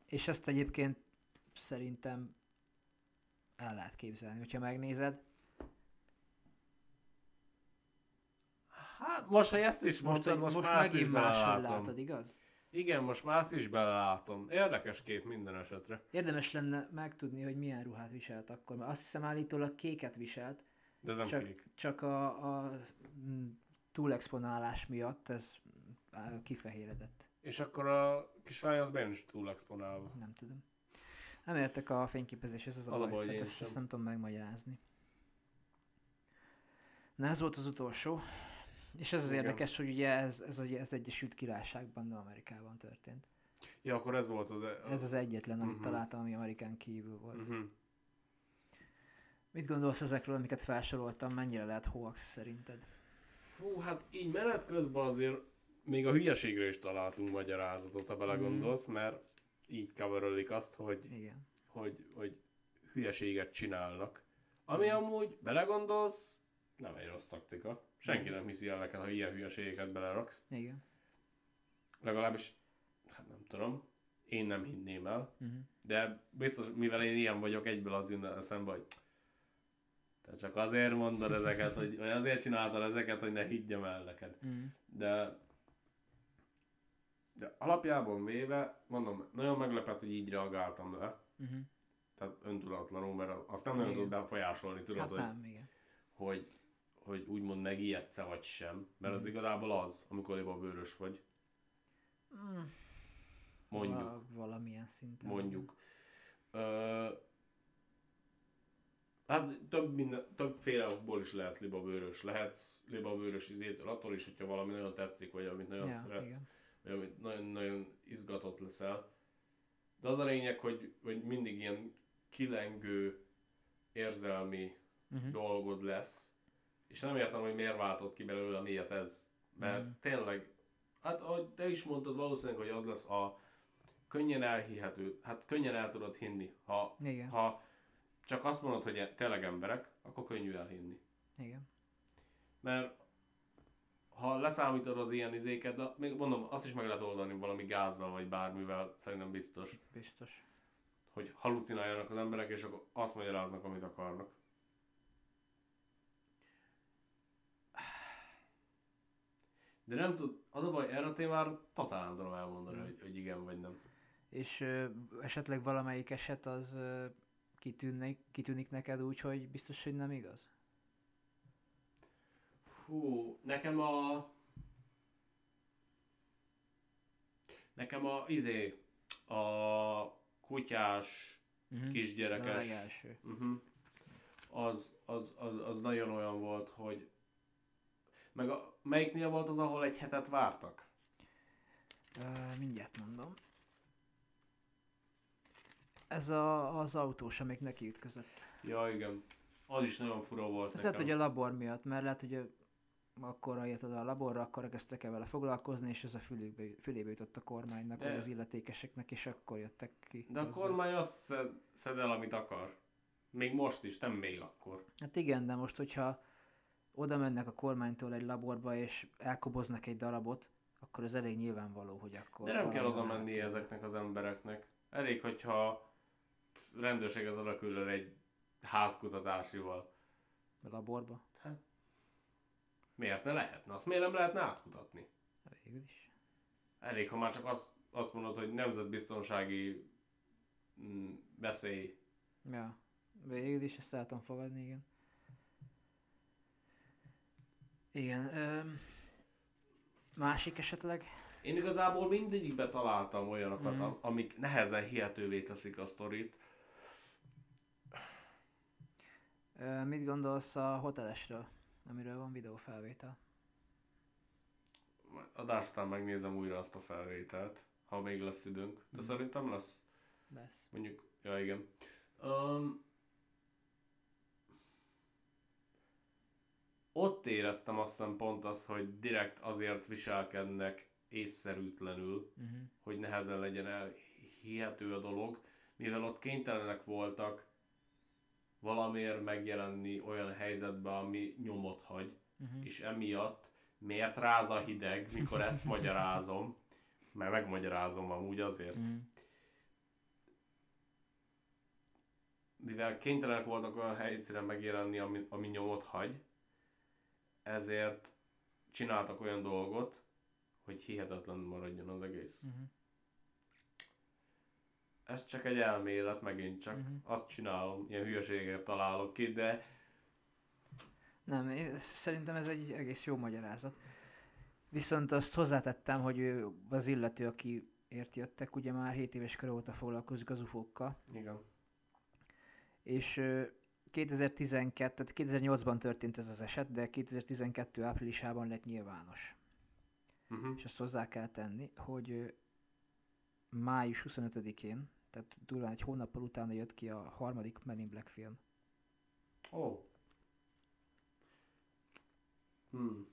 És ezt egyébként szerintem el lehet képzelni, hogyha megnézed. Hát most, ha ezt is mondtad, most, most, most már megint máshogy látod, igaz? Igen, most már azt is belelátom. Érdekes kép minden esetre. Érdemes lenne megtudni, hogy milyen ruhát viselt akkor, mert azt hiszem állítólag kéket viselt. De ez nem csak, kék. Csak a, a túlexponálás miatt ez kifehéredett. És akkor a kislány az benne is túlexponálva. Nem tudom. Nem értek a fényképezéshez, az, az a baj, baj tehát ezt, ezt nem tudom megmagyarázni. Na, ez volt az utolsó. És ez az Igen. érdekes, hogy ugye ez, ez, ez Egyesült Királyságban, nem Amerikában történt. Ja, akkor ez volt az... az... Ez az egyetlen, amit uh-huh. találtam, ami Amerikán kívül volt. Uh-huh. Mit gondolsz ezekről, amiket felsoroltam, mennyire lehet hoax szerinted? Fú, hát így menet közben azért még a hülyeségre is találtunk magyarázatot, ha belegondolsz, mm. mert így kavarölik azt, hogy, Igen. hogy, hogy hülyeséget csinálnak. Ami mm. amúgy belegondolsz, nem egy rossz taktika. Senki nem hiszi el neked, ha ilyen hülyeségeket beleraksz. Igen. Legalábbis, hát nem tudom, én nem hinném el. Uh-huh. De biztos, mivel én ilyen vagyok, egyből az jön eszembe, hogy Te csak azért mondod ezeket, hogy, vagy azért csináltad ezeket, hogy ne higgyem el neked. Mm. De, de alapjában véve, mondom, nagyon meglepett, hogy így reagáltam le. Mm-hmm. Tehát öntudatlanul, mert azt nem nagyon tud befolyásolni, tudod, hogy, hogy, hogy úgymond megijedsz-e vagy sem. Mert mm. az igazából az, amikor épp a bőrös vagy. Mm. Mondjuk. Val- valamilyen szinten. Mondjuk. Ö, hát több minden, többféle okból is lehetsz libabőrös. Lehetsz libabőrös izétől, attól is, hogyha valami nagyon tetszik, vagy amit nagyon ja, szeretsz, igen. vagy amit nagyon-nagyon izgatott leszel. De az a lényeg, hogy, hogy mindig ilyen kilengő érzelmi uh-huh. dolgod lesz, és nem értem, hogy miért váltott ki belőle, miért ez. Mert uh-huh. tényleg, hát ahogy te is mondtad, valószínűleg, hogy az lesz a könnyen elhihető, hát könnyen el tudod hinni. Ha, ha csak azt mondod, hogy tényleg emberek, akkor könnyű elhinni. Igen. Mert ha leszámítod az ilyen izéket, de még mondom, azt is meg lehet oldani valami gázzal vagy bármivel, szerintem biztos. Biztos. Hogy halucináljanak az emberek, és akkor azt magyaráznak, amit akarnak. De nem tud, az a baj, erre a témára totál nem tudom elmondani, hogy, hogy igen vagy nem. És ö, esetleg valamelyik eset az ö, kitűnne, kitűnik neked úgy, hogy biztos, hogy nem igaz? Hú, nekem a... Nekem a izé, a kutyás, uh-huh. kisgyerekes, a uh-huh. az, az, az, az nagyon olyan volt, hogy... Meg a, melyiknél volt az, ahol egy hetet vártak? Uh, mindjárt mondom. Ez a, az autós, amelyik neki ütközött. Ja, igen. Az is nagyon fura volt. Ez lehet, hogy a labor miatt, mert lehet, hogy... A... akkor eljötted a laborra, akkor elkezdtek el vele foglalkozni, és ez a fülükbe, fülébe jutott a kormánynak, de, vagy az illetékeseknek, és akkor jöttek ki. De hozzá. A kormány azt szed, szed el, amit akar. Még most is, nem még akkor. Hát igen, de most, hogyha oda mennek a kormánytól egy laborba, és elkoboznak egy darabot, akkor az elég nyilvánvaló, hogy akkor... De nem kell oda menni lehet, ezeknek az embereknek. Elég, hogyha rendőrséget oda küldöd egy házkutatásival. A laborba? Hát. Miért ne lehetne? Azt miért nem lehetne átkutatni? Végül is. Elég, ha már csak azt, azt mondod, hogy nemzetbiztonsági mm, veszély. Ja, végül is, ezt el tudom fogadni, igen. Igen, öm, másik esetleg? Én igazából mindegyikbe találtam olyanokat, mm. amik nehezen hihetővé teszik a sztorit. Ö, mit gondolsz a hotelesről? Amiről van videófelvétel. Adás után megnézem újra azt a felvételt, ha még lesz időnk. De mm. szerintem lesz. Lesz. Mondjuk, ja igen. Um, ott éreztem azt hiszem pont azt, hogy direkt azért viselkednek észszerűtlenül, mm-hmm. hogy nehezen legyen elhihető a dolog, mivel ott kénytelenek voltak valamiért megjelenni olyan helyzetben, ami nyomot hagy, uh-huh. és emiatt miért ráz a hideg, mikor ezt magyarázom, mert megmagyarázom amúgy azért. Uh-huh. Mivel kénytelenek voltak olyan helyszínen megjelenni, ami, ami nyomot hagy, ezért csináltak olyan dolgot, hogy hihetetlen maradjon az egész. Uh-huh. Ez csak egy elmélet, megint csak. Uh-huh. Azt csinálom, ilyen hülyeséget találok ki, de... Nem, én, szerintem ez egy egész jó magyarázat. Viszont azt hozzátettem, hogy az illető, akiért jöttek, ugye már hét éves kor óta foglalkozik az ufókkal. Igen. És kétezer-tizenkettő, tehát kétezer-nyolcban történt ez az eset, de kétezer-tizenkettő áprilisában lett nyilvános. Uh-huh. És azt hozzá kell tenni, hogy... május huszonötödikén, tehát durván egy hónappal utána jött ki a harmadik Men in Black film. Ó. Oh. Hmm.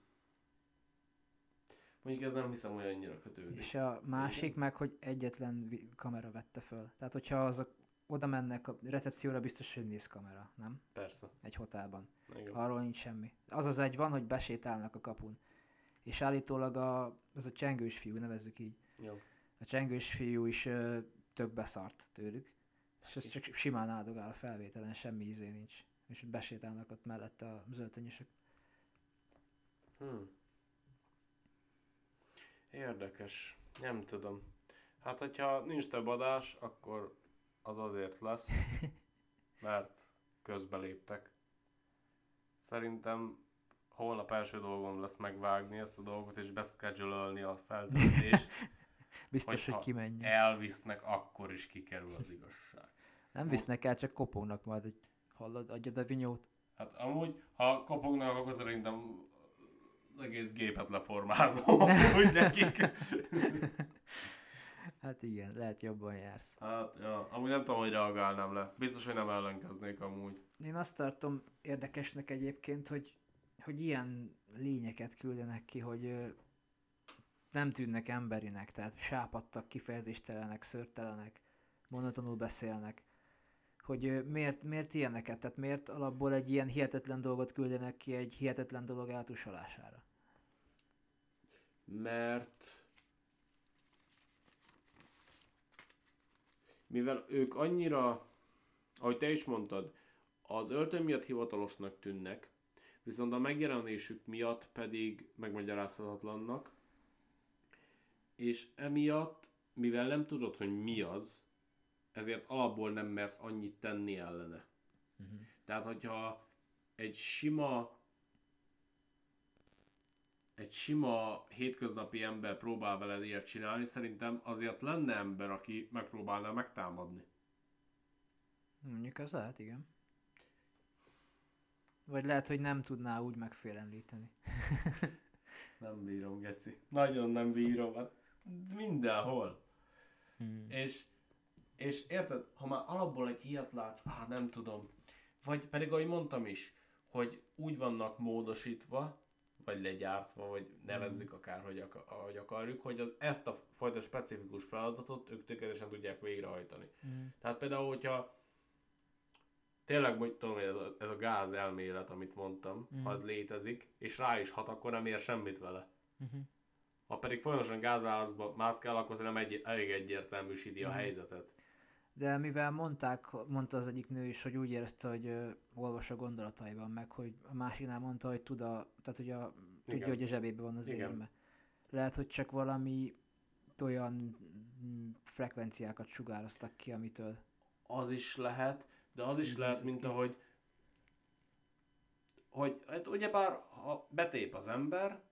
Mondjuk ez nem hiszem olyan annyira kötődik. És a másik igen? meg, hogy egyetlen kamera vette föl. Tehát, hogyha azok oda mennek a recepcióra, biztos, hogy néz kamera, nem? Persze. Egy hotelban. Igen. Arról nincs semmi. Az az egy van, hogy besétálnak a kapun. És állítólag a, az a csengős fiú, nevezzük így. Jó. A csengős fiú is ö, több beszart tőlük, és ez csak simán áldogál a felvételen, semmi izé nincs. és besétálnak ott mellette a zöldtönyösök. Hmm. Érdekes. Nem tudom. Hát, hogyha nincs több adás, akkor az azért lesz, mert közbeléptek. Szerintem holnap első dolgom lesz megvágni ezt a dolgot, és beszkedulölni a feltöltést. Biztos, hogyha hogy kimenjen. Elvisznek, akkor is kikerül az igazság. Nem visznek el, csak kopognak majd, hogy hallod, adjad a vinyót. Hát amúgy, ha kopognak, akkor szerintem az egész gépet leformázom, amúgy nekik. Hát igen, lehet jobban jársz. Hát, ja, amúgy nem tudom, hogy reagálnám le. Biztos, hogy nem ellenkeznék amúgy. Én azt tartom érdekesnek egyébként, hogy, hogy ilyen lényeket küldenek ki, hogy ö, nem tűnnek emberinek, tehát sápadtak, kifejezéstelenek, szörtelenek, monotonul beszélnek. Hogy ö, miért, miért ilyeneket? Tehát miért alapból egy ilyen hihetetlen dolgot küldenek ki egy hihetetlen dolog eltusolására? Mert... mivel ők annyira, ahogy te is mondtad, az öltöny miatt hivatalosnak tűnnek, viszont a megjelenésük miatt pedig megmagyarázhatatlannak, és emiatt, mivel nem tudod, hogy mi az, ezért alapból nem mersz annyit tenni ellene. Uh-huh. Tehát, hogyha egy sima, egy sima hétköznapi ember próbál veled ilyet csinálni, szerintem azért lenne ember, aki megpróbálná megtámadni. Mondjuk az lehet, igen. Vagy lehet, hogy nem tudná úgy megfélemlíteni. Nem bírom, geci. Nagyon nem bírom. Hát mindenhol. Hmm. És, és érted, ha már alapból egy ilyet látsz, áh, nem tudom. Vagy pedig, ahogy mondtam is, hogy úgy vannak módosítva, vagy legyártva, vagy nevezzük akárhogy akar, ahogy akarjuk, hogy az, ezt a fajta specifikus feladatot ők tökéletesen tudják végrehajtani. Mm. Tehát például, hogyha tényleg, hogy tudom, ez a, ez a gáz elmélet, amit mondtam, mm. ha az létezik, és rá is hat, akkor nem ér semmit vele. Mm-hmm. Ha pedig folyamatosan gázárosba mászkál, akkor szerintem egy, elég egyértelműsíti mm. a helyzetet. De mivel mondták, mondta az egyik nő is, hogy úgy érezte, hogy ö, olvas a gondolataiban meg, hogy a másiknál mondta, hogy tud a, tehát, hogy a, tudja, hogy a zsebében van az igen. érme. Lehet, hogy csak valami olyan frekvenciákat sugároztak ki, amitől... Az is lehet, de az is lehet, mint ahogy... Hogy, hát ugyebár, ha betép az ember,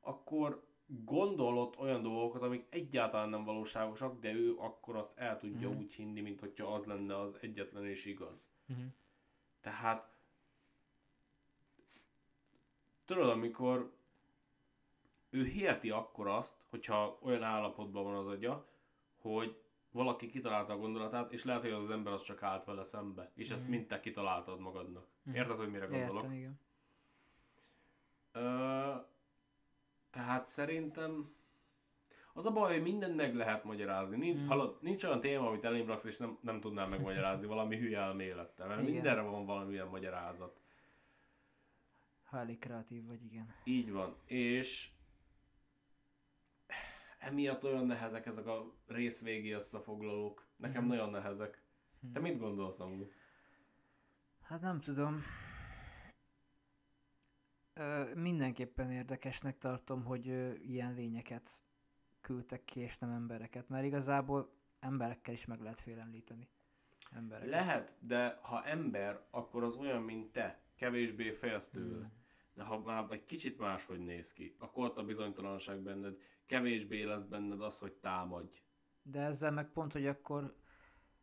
akkor... gondolott olyan dolgokat, amik egyáltalán nem valóságosak, de ő akkor azt el tudja uh-huh. úgy hinni, mint hogyha az lenne az egyetlen és igaz. Uh-huh. Tehát tudod, amikor ő hiheti akkor azt, hogyha olyan állapotban van az agya, hogy valaki kitalálta a gondolatát, és lehet, hogy az ember az csak állt vele szembe, és uh-huh. ezt mind te kitaláltad magadnak. Uh-huh. Érted, hogy mire gondolok? Értem, igen. Ö- Tehát szerintem az a baj, hogy mindennek lehet magyarázni. Nincs, mm. hallott, nincs olyan téma, amit elém raksz, és nem, nem tudnám megmagyarázni valami hülye elmélettel, mert igen. mindenre van valami ilyen magyarázat. Ha elég kreatív vagy, igen. Így van, és emiatt olyan nehezek ezek a részvégi összefoglalók. Nekem mm. nagyon nehezek. Mm. Te mit gondolsz amúgy? Hát nem tudom. Mindenképpen érdekesnek tartom, hogy ilyen lényeket küldtek ki, és nem embereket, mert igazából emberekkel is meg lehet félemlíteni. Embereket. Lehet, de ha ember, akkor az olyan, mint te, kevésbé félsz tőle. Hmm. De ha már egy kicsit máshogy néz ki, akkor ott a bizonytalanság benned, kevésbé lesz benned az, hogy támadj. De ezzel meg pont, hogy akkor,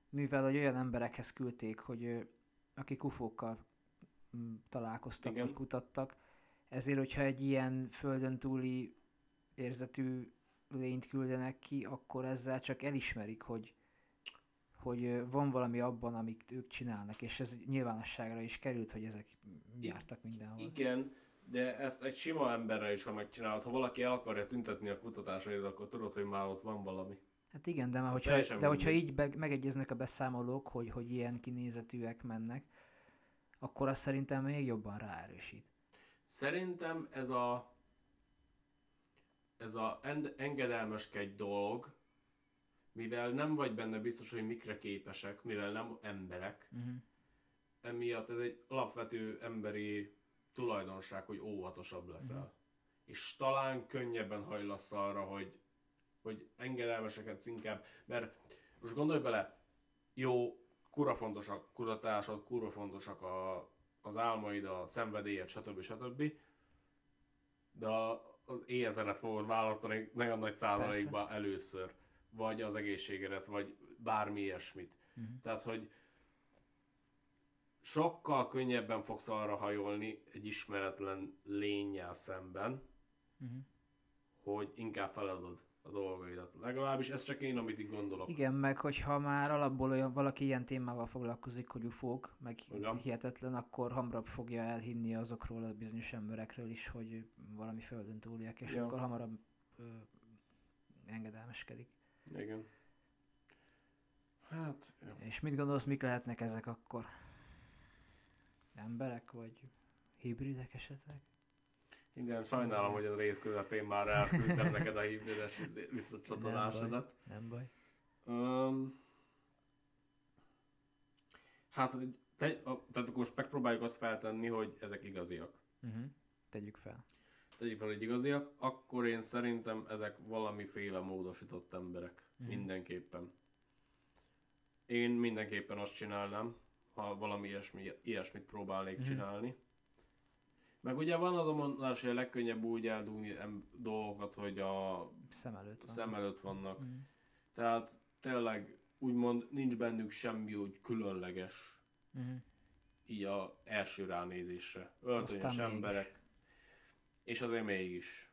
mivel hogy olyan emberekhez küldték, hogy akik ufókkal találkoztak, igen. vagy kutattak, ezért, hogyha egy ilyen földön túli érzetű lényt küldenek ki, akkor ezzel csak elismerik, hogy, hogy van valami abban, amit ők csinálnak, és ez nyilvánosságra is került, hogy ezek jártak mindenhol. Igen, de ezt egy sima emberre is, ha megcsinálod, ha valaki el akarja tüntetni a kutatásait, akkor tudod, hogy már ott van valami. Hát igen, de, már hogyha, de hogyha így be, megegyeznek a beszámolók, hogy, hogy ilyen kinézetűek mennek, akkor azt szerintem még jobban ráerősít. Szerintem ez a ez a en, engedelmeskedj dolog, mivel nem vagy benne biztos, hogy mikre képesek, mivel nem emberek, uh-huh. emiatt ez egy alapvető emberi tulajdonság, hogy óvatosabb leszel. Mm-hmm. És talán könnyebben hajlasz arra, hogy, hogy engedelmesekedsz inkább, mert most gondolj bele, jó, kurva fontos a kutatásod, kurva fontosak a, az álmaid, a szenvedélyed, stb. Stb. De az életedet fogod választani nagyon nagy százalékban először, vagy az egészségedet, vagy bármi ilyesmit. Mm-hmm. Tehát, hogy sokkal könnyebben fogsz arra hajolni egy ismeretlen lénnyel szemben, uh-huh. hogy inkább feladod a dolgaidat. Legalábbis ez csak én, amit így gondolok. Igen, meg hogyha már alapból olyan, valaki ilyen témával foglalkozik, hogy ufók, meg ugyan. Hihetetlen, akkor hamarabb fogja elhinni azokról a bizonyos emberekről is, hogy valami földön túliek, és ja. akkor hamarabb ö, engedelmeskedik. Igen. Hát, ja. És mit gondolsz, mik lehetnek ezek akkor? Emberek, vagy hibridek esetleg? Igen, sajnálom, hogy a rész közepén már elküldtem neked a hibrides visszacsatolásodat. Nem baj. Nem baj. Um, hát, hogy te, tehát akkor megpróbáljuk azt feltenni, hogy ezek igaziak. Uh-huh. Tegyük fel. Tegyük fel, hogy igaziak. Akkor én szerintem ezek valamiféle módosított emberek. Uh-huh. Mindenképpen. Én mindenképpen azt csinálnám, ha valami ilyesmi, ilyesmit próbálnék mm. csinálni. Meg ugye van az a mondás, hogy a legkönnyebb úgy eldugni dolgokat, hogy a szem előtt, van. szem előtt vannak. Mm. Tehát tényleg úgymond nincs bennük semmi úgy különleges. Mm. Így az első ránézésre. Öltönyös emberek. Mégis. És azért mégis.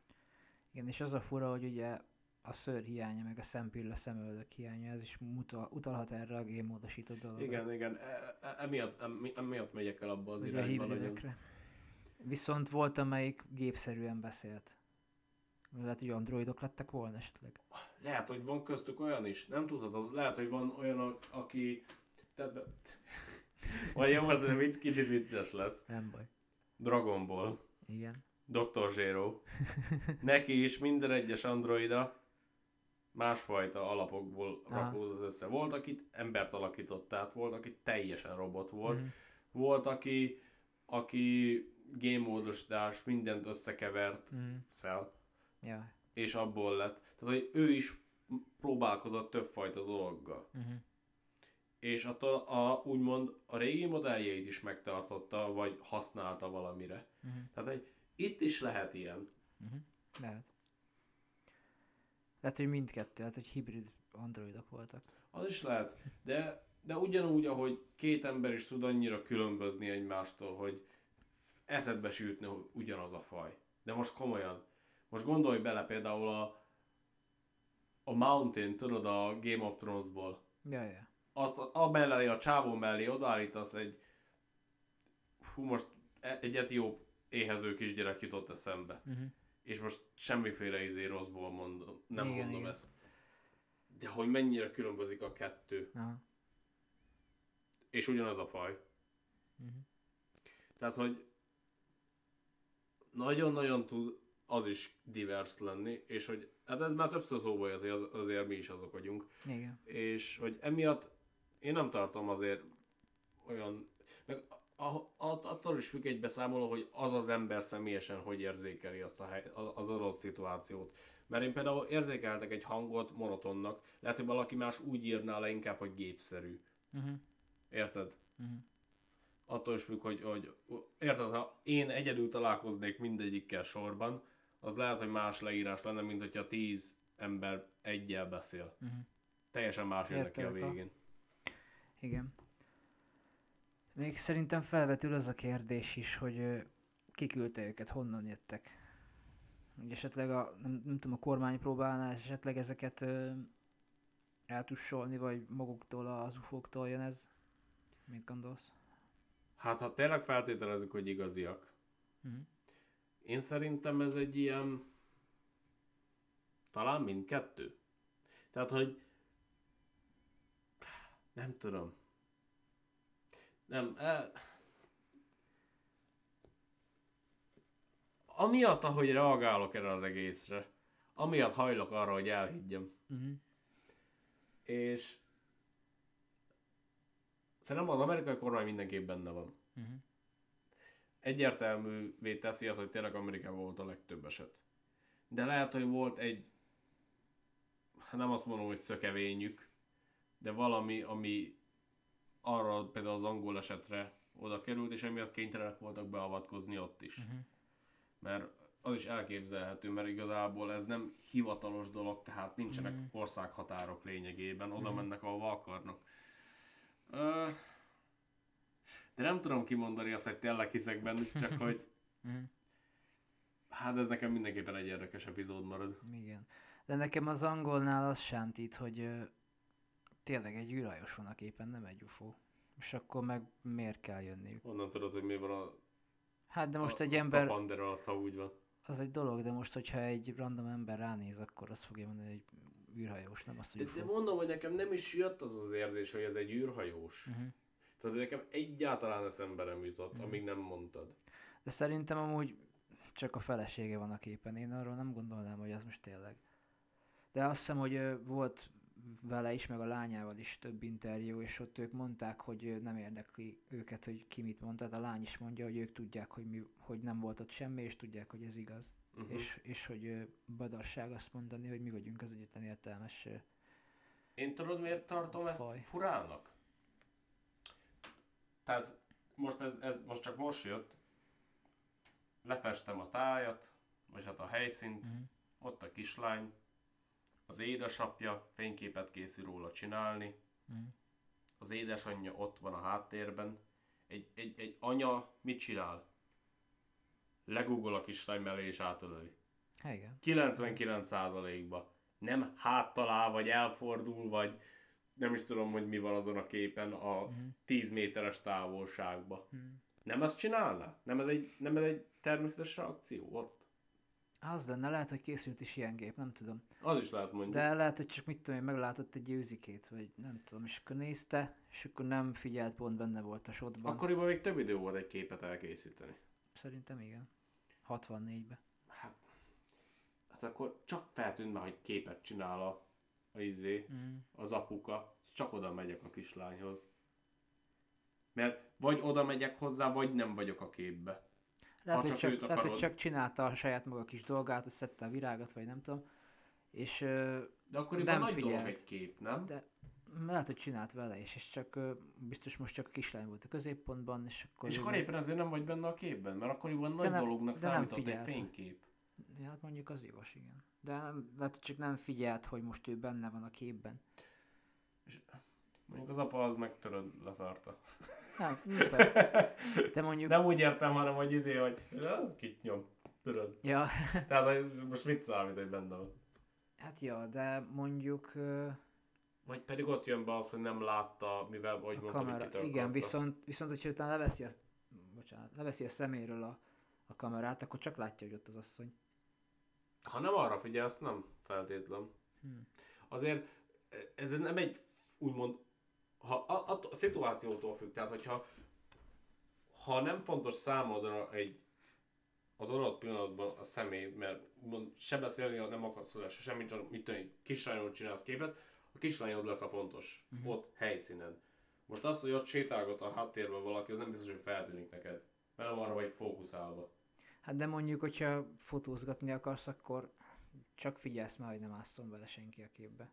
Igen, és az a fura, hogy ugye a szőr hiánya, meg a szempilla szemöldök hiánya, ez is muta, utalhat erre a génmódosított dologra. Igen, igen, e, e, emiatt, em, emiatt megyek el abba az irányba. Nagyon... Viszont volt, amelyik gépszerűen beszélt. Lehet, hogy androidok lettek volna esetleg. Lehet, hogy van köztük olyan is, nem tudhatod. Lehet, hogy van olyan, aki... Te, de... Vagy jó, most ez vicc, kicsit vicces lesz. Nem baj. Dragon Ball. Igen. doktor Zero. Neki is minden egyes androida másfajta alapokból rakódott össze. Volt, akit embert alakított át, volt, aki teljesen robot volt, mm. volt, aki, aki génmódosítás mindent összekevert mm. szel, yeah. és abból lett. Tehát, hogy ő is próbálkozott többfajta dologgal. Mm-hmm. És attól a, úgymond a régi modelljeit is megtartotta, vagy használta valamire. Mm-hmm. Tehát, hogy itt is lehet ilyen. Mm-hmm. Lehet. Lehet, hogy mindkettő, hát hogy hibrid androidok voltak. Az is lehet, de, de ugyanúgy, ahogy két ember is tud annyira különbözni egymástól, hogy eszedbe sütne ugyanaz a faj. De most komolyan, most gondolj bele például a, a Mountain, tudod, a Game of Thrones-ból. Ja, ja. Azt a, a mellé, a csávó mellé odaállítasz egy, hú, most egy etióp éhező kisgyerek jutott eszembe. Uh-huh. És most semmiféle izé rosszból mondom, nem igen, mondom igen. ezt. De hogy mennyire különbözik a kettő. Aha. És ugyanaz a faj. Uh-huh. Tehát, hogy nagyon-nagyon tud az is divers lenni, és hogy hát ez már többször szóba jött, hogy az, azért mi is azok vagyunk. Igen. És hogy emiatt én nem tartom azért olyan... Meg attól is függ egy beszámoló, hogy az az ember személyesen hogy érzékeli azt a hely, az adott szituációt. Mert én például érzékeltek egy hangot monotonnak, lehet, hogy valaki más úgy írná le inkább, hogy gépszerű. Uh-huh. Érted? Uh-huh. Attól is függ, hogy, hogy érted, ha én egyedül találkoznék mindegyikkel sorban, az lehet, hogy más leírás lenne, mint hogyha tíz ember egyel beszél. Uh-huh. Teljesen más jön neki a végén. A... Igen. Még szerintem felvetül az a kérdés is, hogy ki küldte őket, honnan jöttek. Ugye esetleg a, nem, nem tudom, a kormány próbálná esetleg ezeket ö, eltussolni, vagy maguktól, az ufóktól jön ez? Mit gondolsz? Hát ha tényleg feltételezzük, hogy igaziak. Mm-hmm. Én szerintem ez egy ilyen... Talán mindkettő. Tehát, hogy... Nem tudom. Nem, eh... amiatt, ahogy reagálok erre az egészre, amiatt hajlok arra, hogy elhiggyem. Uh-huh. És Szerintem az amerikai kormány mindenképp benne van. Uh-huh. Egyértelművé teszi az, hogy tényleg Amerikában volt a legtöbb eset. De lehet, hogy volt egy, nem azt mondom, hogy szökevényük, de valami, ami arra például az angol esetre oda került, és emiatt kénytelenek voltak beavatkozni ott is. Uh-huh. Mert az is elképzelhető, mert igazából ez nem hivatalos dolog, tehát nincsenek uh-huh. országhatárok lényegében, oda uh-huh. mennek, ahova akarnak. Uh, de nem tudom kimondani azt, hogy tényleg hiszek bennük, csak hogy uh-huh. hát ez nekem mindenképpen egy érdekes epizód marad. Igen. De nekem az angolnál az sántít, hogy uh, tényleg egy űrhajós van a képen, nem egy u f o. És akkor meg miért kell jönniük? Onnan tudod, hogy mi van a, hát de most a, egy a ember, szkafander alatt, ha úgy van. Az egy dolog, de most, hogyha egy random ember ránéz, akkor azt fogja mondani, hogy űrhajós, nem azt, hogy de, de mondom, hogy nekem nem is jött az az érzés, hogy ez egy űrhajós. Uh-huh. Tehát nekem egyáltalán eszembe nem jutott, uh-huh. amíg nem mondtad. De szerintem amúgy csak a felesége van a képen. Én arról nem gondolnám, hogy az most tényleg. De azt hiszem, hogy volt vele is, meg a lányával is több interjú, és ott ők mondták, hogy nem érdekli őket, hogy ki mit mondta. A lány is mondja, hogy ők tudják, hogy, mi, hogy nem volt ott semmi, és tudják, hogy ez igaz. Uh-huh. És, és hogy badarság azt mondani, hogy mi vagyunk az egyetlen értelmes. Én tudod, miért tartom ezt furának? Tehát most ez, ez most csak most jött, lefestem a tájat, vagy hát a helyszínt, uh-huh. ott a kislány, az édesapja fényképet készül róla csinálni, mm. az édesanyja ott van a háttérben, egy, egy, egy anya mit csinál? Legugol a kislány mellé és átöleli. Igen. kilencvenkilenc százalékba. Nem háttalál, vagy elfordul, vagy nem is tudom, hogy mi van azon a képen a mm. tíz méteres távolságba. Mm. Nem ezt csinálná? Nem ez egy, nem ez egy természetes reakció ott? Az lenne, lehet, hogy készült is ilyen gép, nem tudom. Az is lehet mondjuk. De lehet, hogy csak mit tudom én, meglátott egy őzikét, vagy nem tudom, és akkor nézte, és akkor nem figyelt, pont benne volt a shotban. Akkoriban még több idő volt egy képet elkészíteni. Szerintem igen. hatvannégyben. Hát, hát akkor csak feltűnne, hogy képet csinál a, a izé, mm. az apuka, csak oda megyek a kislányhoz. Mert vagy oda megyek hozzá, vagy nem vagyok a képbe. Lehet, hogy csak, lehet hogy csak csinálta a saját maga kis dolgát, összedte a virágot, vagy nem tudom, és de akkoriban nem figyelt. Egy kép, nem? De lehet, hogy csinált vele is, és csak biztos most csak a kislány volt a középpontban, és akkor... És akkor éppen azért nem vagy benne a képben, mert akkoriban nagy nem, dolognak számított egy fénykép. Ja, hát mondjuk az igaz, igen. De nem, lehet, hogy csak nem figyelt, hogy most ő benne van a képben. És... Mondjuk az apa az meg töröd leszarta. Nem, nem de mondjuk... Nem úgy értem, hanem hogy izé, hogy kit nyom, töröd. Ja. Tehát most mit számít, hogy benne van? Hát ja, de mondjuk... Vagy pedig ott jön be az, hogy nem látta, mivel, ahogy mondtam, hogy kitől. Igen, viszont, viszont hogyha utána leveszi a, bocsánat, leveszi a szeméről a, a kamerát, akkor csak látja, hogy ott az asszony. Ha nem arra figyelsz, nem feltétlen. Hmm. Azért ez nem egy úgymond... Ha a, a, a szituációtól függ, tehát hogyha ha nem fontos számodra egy, az adott pillanatban a személy, mert mond, se beszélni, ha nem akarsz hozzá, se semmit, csak mit tudom, kislányod csinálsz képet, a kislányod lesz a fontos, uh-huh. ott helyszínen. Most az, hogy ott sétálgat a háttérben valaki, az nem biztos, hogy feltűnik neked, mert nem arra vagy fókuszálva. Hát de mondjuk, hogyha fotózgatni akarsz, akkor csak figyelsz már, hogy nem ásszon bele senki a képbe.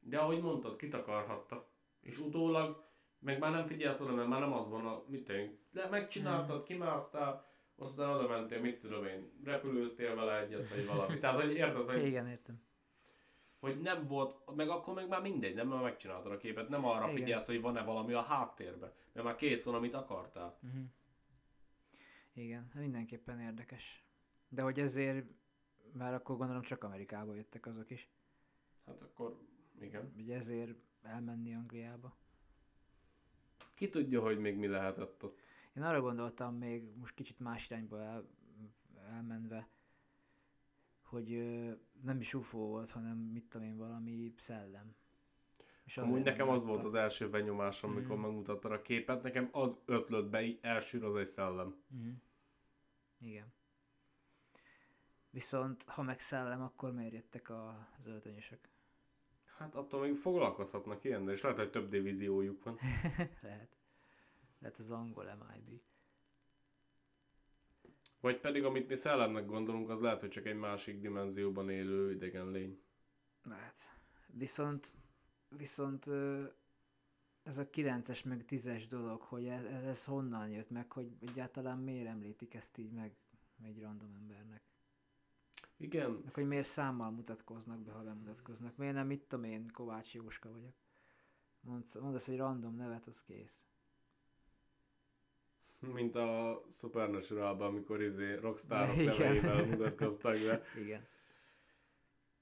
De ahogy mondtad, kitakarhatta. És utólag, meg már nem figyelsz oda, mert már nem az van a, mit tűnjük, de megcsináltad, kimásztál, aztán oda mentél, mit tudom én, repülőztél vele egyet, vagy valami. Tehát, hogy érted, hogy... Igen, értem. Hogy nem volt, meg akkor meg már mindegy, nem, már megcsináltad a képet, nem arra igen. figyelsz, hogy van-e valami a háttérben, mert már kész van, amit akartál. Uh-huh. Igen, mindenképpen érdekes. De hogy ezért, már akkor gondolom csak Amerikába jöttek azok is. Hát akkor, igen. Ugye ezért... elmenni Angliába. Ki tudja, hogy még mi lehetett ott? Én arra gondoltam még, most kicsit más irányba el, elmenve, hogy ö, nem is u f o volt, hanem mit tudom én, valami szellem. És amúgy nekem az volt az első benyomásom, amikor mm. megmutattad a képet, nekem az ötletbe elsőr az egy szellem. Mm. Igen. Viszont ha meg szellem, akkor miért jöttek az öltönyösök? Hát attól még foglalkozhatnak ilyen, de és lehet, hogy több divíziójuk van. lehet. Lehet az angol em i bé. Vagy pedig, amit mi szellemnek gondolunk, az lehet, hogy csak egy másik dimenzióban élő idegen lény. Lehet. Viszont, viszont ez a kilences meg tízes dolog, hogy ez, ez honnan jött meg, hogy egyáltalán miért említik ezt így meg egy random embernek. Igen. Meg, hogy miért számmal mutatkoznak be, ha bemutatkoznak. Miért nem, mit tudom én, Kovács Jóska vagyok. Mondasz egy random nevet, az kész. Mint a Supernatural-ban, amikor izé rockstárok neveivel mutatkoztak be. Igen.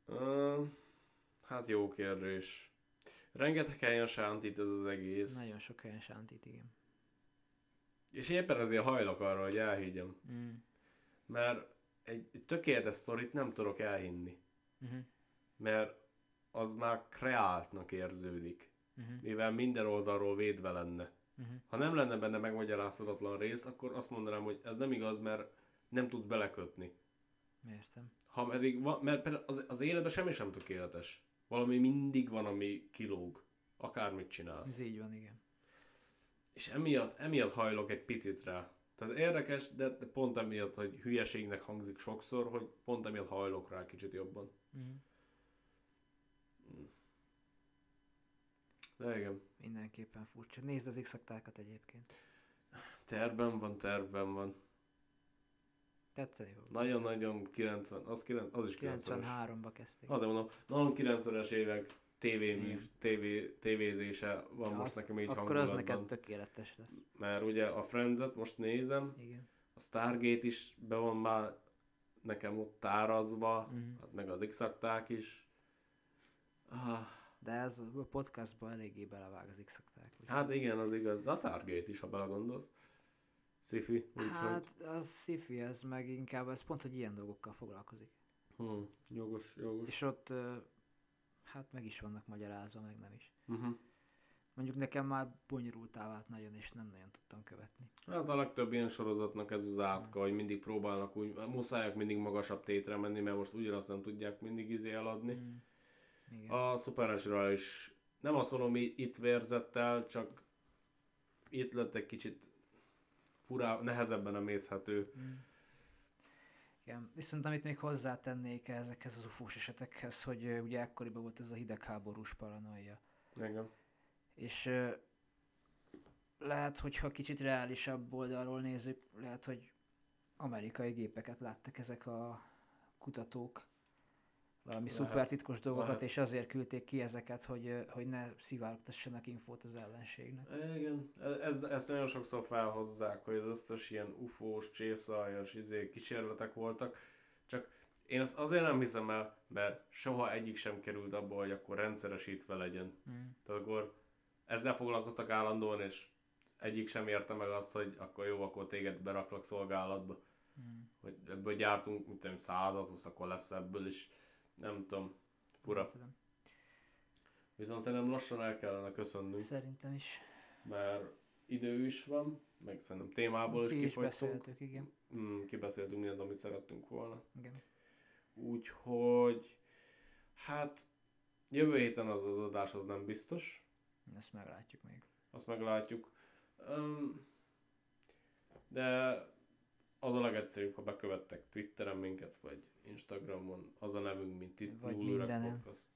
Uh, hát jó kérdés. Rengeteg helyen sántít ez az egész. Nagyon sok helyen sántít, igen. És éppen ezért hajlok arra, hogy elhiggyem. Mm. Mert egy tökéletes sztorit nem tudok elhinni. Uh-huh. Mert az már kreáltnak érződik. Uh-huh. Mivel minden oldalról védve lenne. Uh-huh. Ha nem lenne benne megmagyarázhatatlan rész, akkor azt mondanám, hogy ez nem igaz, mert nem tudsz belekötni. Értem. Ha pedig van, mert az, az életben semmi sem tökéletes. Valami mindig van, ami kilóg. Akármit csinálsz. Ez így van, igen. És emiatt, emiatt hajlok egy picit rá. Tehát érdekes, de pont emiatt, hogy hülyeségnek hangzik sokszor, hogy pont emiatt hajlok rá kicsit jobban. Mm. De igen. Mindenképpen furcsa. Nézd az X-aktákat egyébként. Terben van, terben van. Tetszeni fog. Nagyon-nagyon kilencven, az, kilenc, az is kilencvenes. kilencvenháromba kezdték. Azért mondom, nagyon kilencvenes évek tévé, tévé, tévézése van ja, most az, nekem így akkor hangulatban. Akkor az neked tökéletes lesz. Mert ugye a Friends-et most nézem, igen. A Stargate is be van már nekem ott tárazva, uh-huh. Hát meg az X-akták is. Ah. De ez a podcastban eléggé belevág az X-akták. Hát igen, az igaz. De a Stargate is, ha belegondolsz. Sci-fi, hát vagy. Az sci-fi, ez meg inkább, ez pont, hogy ilyen dolgokkal foglalkozik. Hmm, jogos, jogos. És ott, hát meg is vannak magyarázva, meg nem is. Uh-huh. Mondjuk nekem már bonyolultá vált nagyon, és nem nagyon tudtam követni. Hát a legtöbb ilyen sorozatnak ez az átka, hmm. hogy mindig próbálnak úgy, muszájak mindig magasabb tétre menni, mert most ugyanazt nem tudják mindig izé eladni. Hmm. Igen. A Supernatural is, nem azt mondom, hogy itt vérzett el, csak itt lett egy kicsit furá, nehezebben emészhető. Mm. Igen, viszont amit még hozzátennék ezekhez az ufós esetekhez, hogy uh, ugye ekkoriban volt ez a hidegháborús paranoia. Igen. És uh, lehet, hogyha kicsit reálisabb oldalról nézzük, lehet, hogy amerikai gépeket láttak ezek a kutatók, valami lehet, szuper titkos dolgokat, lehet. És azért küldték ki ezeket, hogy, hogy ne szivárogtassanak infót az ellenségnek. Igen, ezt, ezt nagyon sokszor felhozzák, hogy az összes ilyen ufós, csészaljas izé, kísérletek voltak, csak én ezt azért nem hiszem el, mert soha egyik sem került abba, hogy akkor rendszeresítve legyen. Mm. Tehát akkor ezzel foglalkoztak állandóan, és egyik sem érte meg azt, hogy akkor jó, akkor téged beraklak szolgálatba. Mm. Hogy ebből gyártunk, mint tudom, százat, azt akkor lesz ebből is. Nem tudom, fura. Nem Viszont szerintem lassan el kellene köszönnünk. Szerintem is. Mert idő is van, meg szerintem témából is kifogytunk. Ki is igen. Mm, kibeszéltünk mindent, amit szerettünk volna. Igen. Úgyhogy, hát jövő héten az az adás az nem biztos. Ezt meglátjuk még. Azt meglátjuk. Um, de az a legegyszerűbb, ha bekövettek Twitteren minket, vagy Instagramon, az a nevünk, mint itt Nyúlöreg Podcast.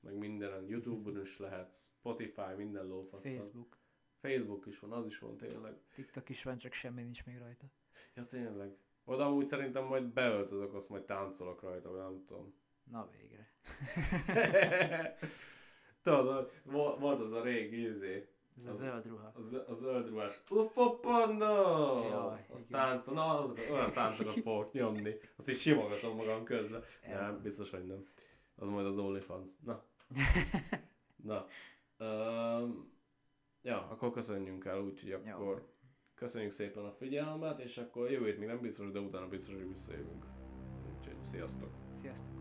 Meg mindenen, YouTube-on is lehet, Spotify, minden lófaszal. Facebook. Facebook is van, az is van tényleg. TikTok is van, csak semmi nincs még rajta. Ja tényleg. Oda amúgy szerintem majd beöltözök, azt majd táncolok rajta, vagy nem tudom. Na végre. Tudod, volt az a régi izé. Ez a zöld ruha. A zöld ruhás. Uffa panna! Jaj, az táncol, na az, olyan táncokat fogok nyomni. Azt így simogatom magam közben. Nem, biztos, hogy nem. Az majd az OnlyFans. Na. Na. Um, ja, akkor köszönjünk el, úgyhogy akkor jó. Köszönjük szépen a figyelmet, és akkor jövő hét még nem biztos, de utána biztos, hogy visszajövünk. Úgyhogy sziasztok! Sziasztok!